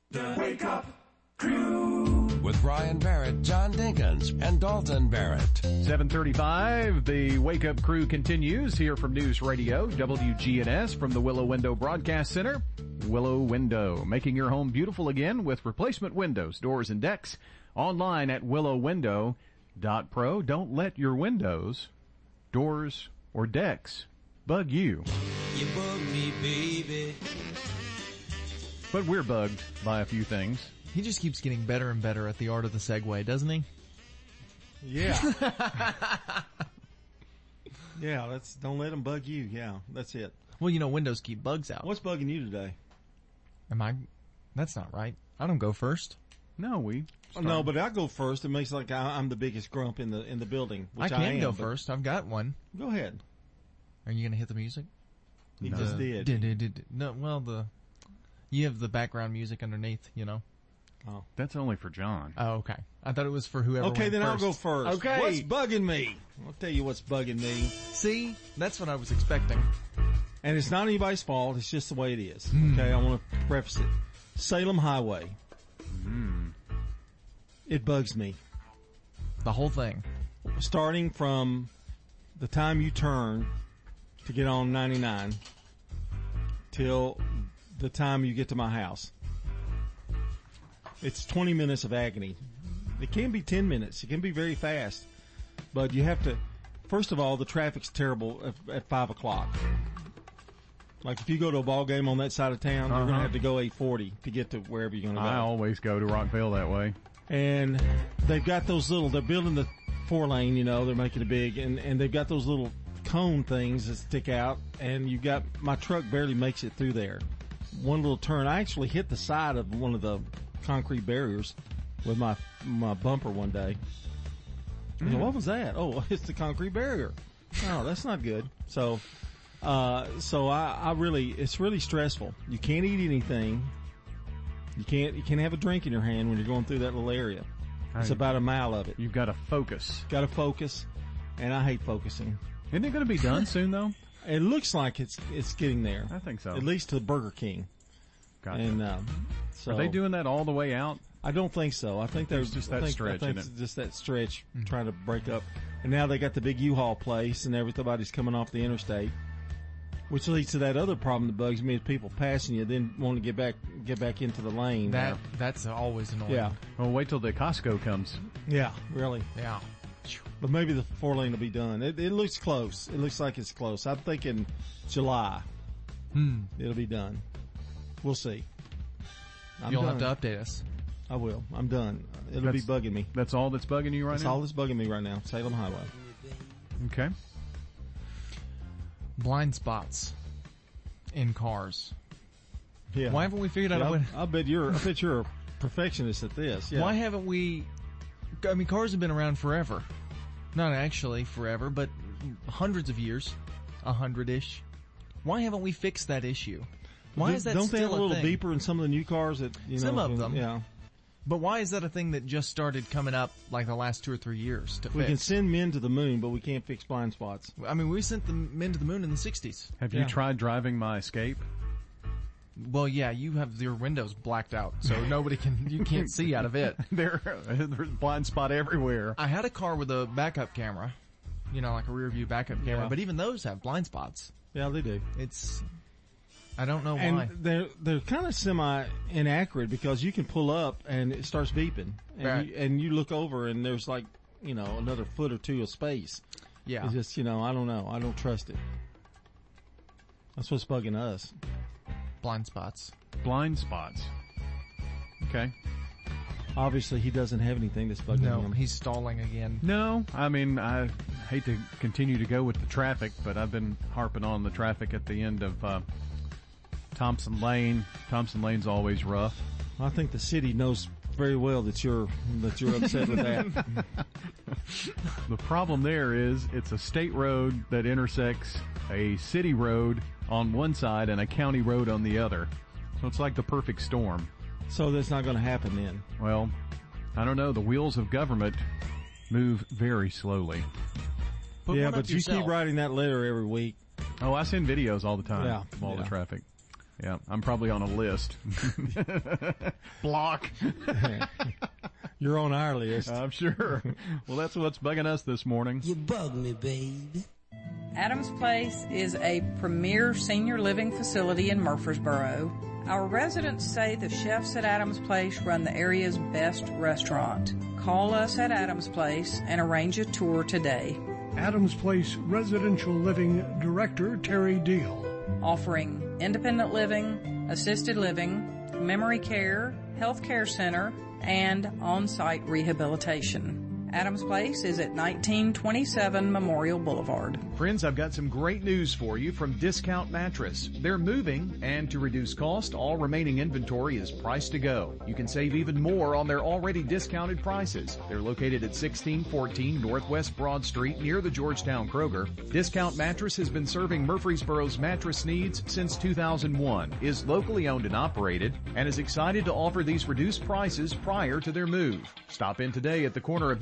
The Wake Up Crew with Brian Barrett, John Dinkins, and Dalton Barrett. 7:35, the Wake Up Crew continues here from News Radio WGNS from the Willow Window Broadcast Center. Willow Window, making your home beautiful again with replacement windows, doors, and decks. Online at willowwindow.pro. Don't let your windows, doors, or decks bug you. You bug me, baby. But we're bugged by a few things. He just keeps getting better and better at the art of the segue, doesn't he? Yeah. Yeah, don't let them bug you. Yeah, that's it. Well, windows keep bugs out. What's bugging you today? That's not right. I don't go first. No, no, but I go first. It makes it like I'm the biggest grump in the building, which I am, go first. I've got one. Go ahead. Are you going to hit the music? You just did. No, well, you have the background music underneath, Oh, that's only for John. Oh, okay. I thought it was for whoever. Okay, then first. I'll go first. Okay. What's bugging me? I'll tell you what's bugging me. See, that's what I was expecting. And it's not anybody's fault. It's just the way it is. Mm. Okay, I want to preface it. Salem Highway. Mm. It bugs me. The whole thing. Starting from the time you turn to get on 99 till the time you get to my house. It's 20 minutes of agony. It can be 10 minutes. It can be very fast. But you have to, first of all, the traffic's terrible at 5 o'clock. Like if you go to a ball game on that side of town, you're going to have to go 840 to get to wherever you're going to go. I always go to Rockville that way. And they've got they're building the 4-lane, they're making it big, and they've got those little cone things that stick out, and you've got, my truck barely makes it through there. One little turn, I actually hit the side of one of the concrete barriers with my bumper one day. Mm. What was that? Oh, it's the concrete barrier. Oh, that's not good. So I really, it's really stressful. You can't eat anything. You can't have a drink in your hand when you're going through that little area. It's about a mile of it. You've got to focus. Got to focus, and I hate focusing. Isn't it going to be done soon though? It looks like it's getting there. I think so. At least to the Burger King. Gotcha. And, so, are they doing that all the way out? I don't think so. I think there's just that stretch. I think it's just that stretch trying to break up. And now they got the big U-Haul place and everybody's coming off the interstate, which leads to that other problem that bugs me is people passing you, then want to get back into the lane. That's always annoying. Yeah. Well, wait till the Costco comes. Yeah. Really? Yeah. But maybe the 4-lane will be done. It looks close. It looks like it's close. I'm thinking July. It'll be done. We'll see. You'll have to update us. I will. I'm done. It'll be bugging me. That's all that's bugging you right now? That's all that's bugging me right now. Salem Highway. Okay. Blind spots. in cars. Yeah. Why haven't we figured out? I bet you're a perfectionist at this. Yeah. Why haven't we? I mean, cars have been around forever. Not actually forever, but hundreds of years, 100-ish. Why haven't we fixed that issue? Why is that still a thing? Don't they have a little beeper in some of the new cars? That you know, some of them. Yeah. But why is that a thing that just started coming up like the last 2 or 3 years to fix? We can send men to the moon, but we can't fix blind spots. I mean, we sent the men to the moon in the 60s. Have you tried driving my Escape? Well, yeah, you have your windows blacked out, so nobody can, you can't see out of it. There's a blind spot everywhere. I had a car with a backup camera, you know, like a rear view backup camera, but even those have blind spots. Yeah, they do. I don't know why. And they're kind of semi-inaccurate because you can pull up and it starts beeping. And, you look over and there's like, you know, another foot or two of space. Yeah. It's just, you know. I don't trust it. That's what's bugging us. Blind spots. Blind spots. Okay. Obviously, he doesn't have anything that's bugging him. No, he's stalling again. No, I mean, I hate to continue to go with the traffic, but I've been harping on the traffic at the end of Thompson Lane. Thompson Lane's always rough. I think the city knows very well that you're upset with that. The problem there is it's a state road that intersects a city road on one side and a county road on the other. So it's like the perfect storm. So that's not going to happen then. Well, I don't know. The wheels of government move very slowly. But you keep writing that letter every week. Oh, I send videos all the time of all the traffic. Yeah, I'm probably on a list. Block. You're on our list. I'm sure. Well, that's what's bugging us this morning. You bug me, babe. Adams Place is a premier senior living facility in Murfreesboro. Our residents say the chefs at Adams Place run the area's best restaurant. Call us at Adams Place and arrange a tour today. Adams Place Residential Living Director Terry Deal. Offering independent living, assisted living, memory care, health care center, and on-site rehabilitation. Adams Place is at 1927 Memorial Boulevard. Friends, I've got some great news for you from Discount Mattress. They're moving, and to reduce cost, all remaining inventory is priced to go. You can save even more on their already discounted prices. They're located at 1614 Northwest Broad Street near the Georgetown Kroger. Discount Mattress has been serving Murfreesboro's mattress needs since 2001, is locally owned and operated, and is excited to offer these reduced prices prior to their move. Stop in today at the corner of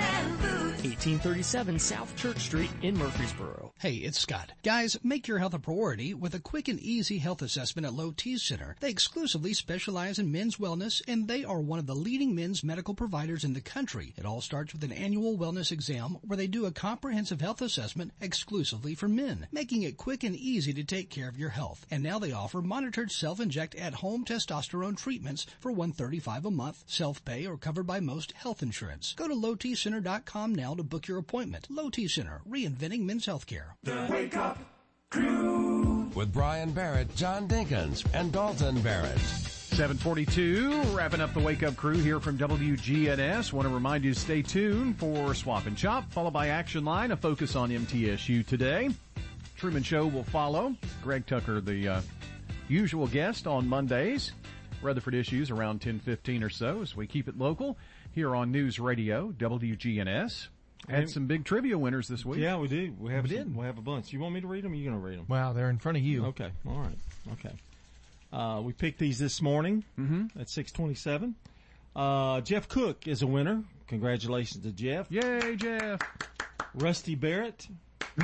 and Boots. 1837 South Church Street in Murfreesboro. Hey, it's Scott. Guys, make your health a priority with a quick and easy health assessment at Low T Center. They exclusively specialize in men's wellness, and they are one of the leading men's medical providers in the country. It all starts with an annual wellness exam where they do a comprehensive health assessment exclusively for men, making it quick and easy to take care of your health. And now they offer monitored self-inject at-home testosterone treatments for $135 a month, self-pay, or covered by most health insurance. Go to lowtcenter.com now to book your appointment. Low T Center, reinventing men's health care. The Wake Up Crew with Brian Barrett, John Dinkins, and Dalton Barrett. 742, wrapping up the Wake Up Crew here from WGNS. Want to remind you to stay tuned for Swap and Chop, followed by Action Line, a focus on MTSU today. Truman Show will follow. Greg Tucker, the usual guest on Mondays. Rutherford Issues around 10:15 or so as we keep it local. Here on News Radio, WGNS. Had some big trivia winners this week. Yeah, we do. We have a bunch. You want me to read them or you going to read them? Wow, they're in front of you. Okay. All right. Okay. We picked these this morning at 6:27. Jeff Cook is a winner. Congratulations to Jeff. Yay, Jeff. Rusty Barrett.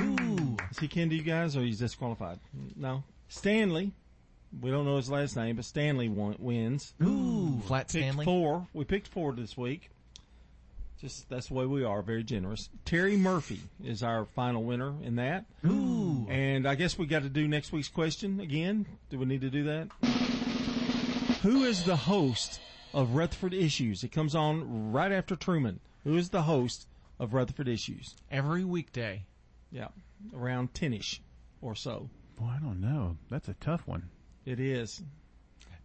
Ooh. Is he kin to you guys or he's disqualified? No. Stanley. We don't know his last name, but Stanley wins. Ooh, flat Stanley. We picked four this week. Just, that's the way we are, very generous. Terry Murphy is our final winner in that. Ooh. And I guess we got to do next week's question again. Do we need to do that? Who is the host of Rutherford Issues? It comes on right after Truman. Who is the host of Rutherford Issues? Every weekday. Yeah, around 10-ish or so. Well, I don't know. That's a tough one. It is.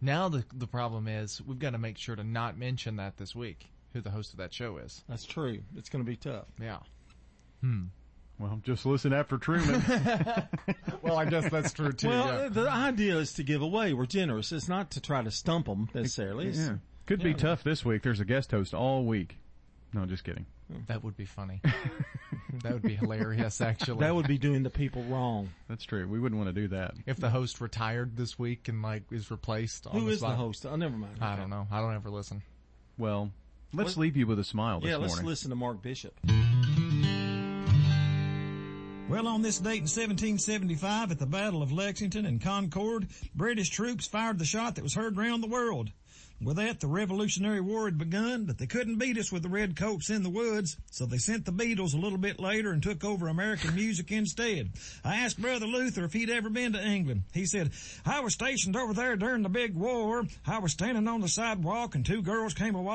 Now the problem is we've got to make sure to not mention that this week, who the host of that show is. That's true. It's going to be tough. Yeah. Well, just listen after Truman. Well, I guess that's true, too. Well, yeah. The idea is to give away. We're generous. It's not to try to stump them, necessarily. Yeah. Could be tough this week. There's a guest host all week. No, just kidding. That would be funny. That would be hilarious, actually. That would be doing the people wrong. That's true. We wouldn't want to do that. If the host retired this week and, like, is replaced. Who is the host? Oh, never mind. I don't know. I don't ever listen. Well, let's leave you with a smile this morning. Yeah, let's listen to Mark Bishop. Well, on this date in 1775 at the Battle of Lexington and Concord, British troops fired the shot that was heard around the world. With that, the Revolutionary War had begun, but they couldn't beat us with the redcoats in the woods, so they sent the Beatles a little bit later and took over American music instead. I asked Brother Luther if he'd ever been to England. He said, I was stationed over there during the big war. I was standing on the sidewalk and two girls came a walk.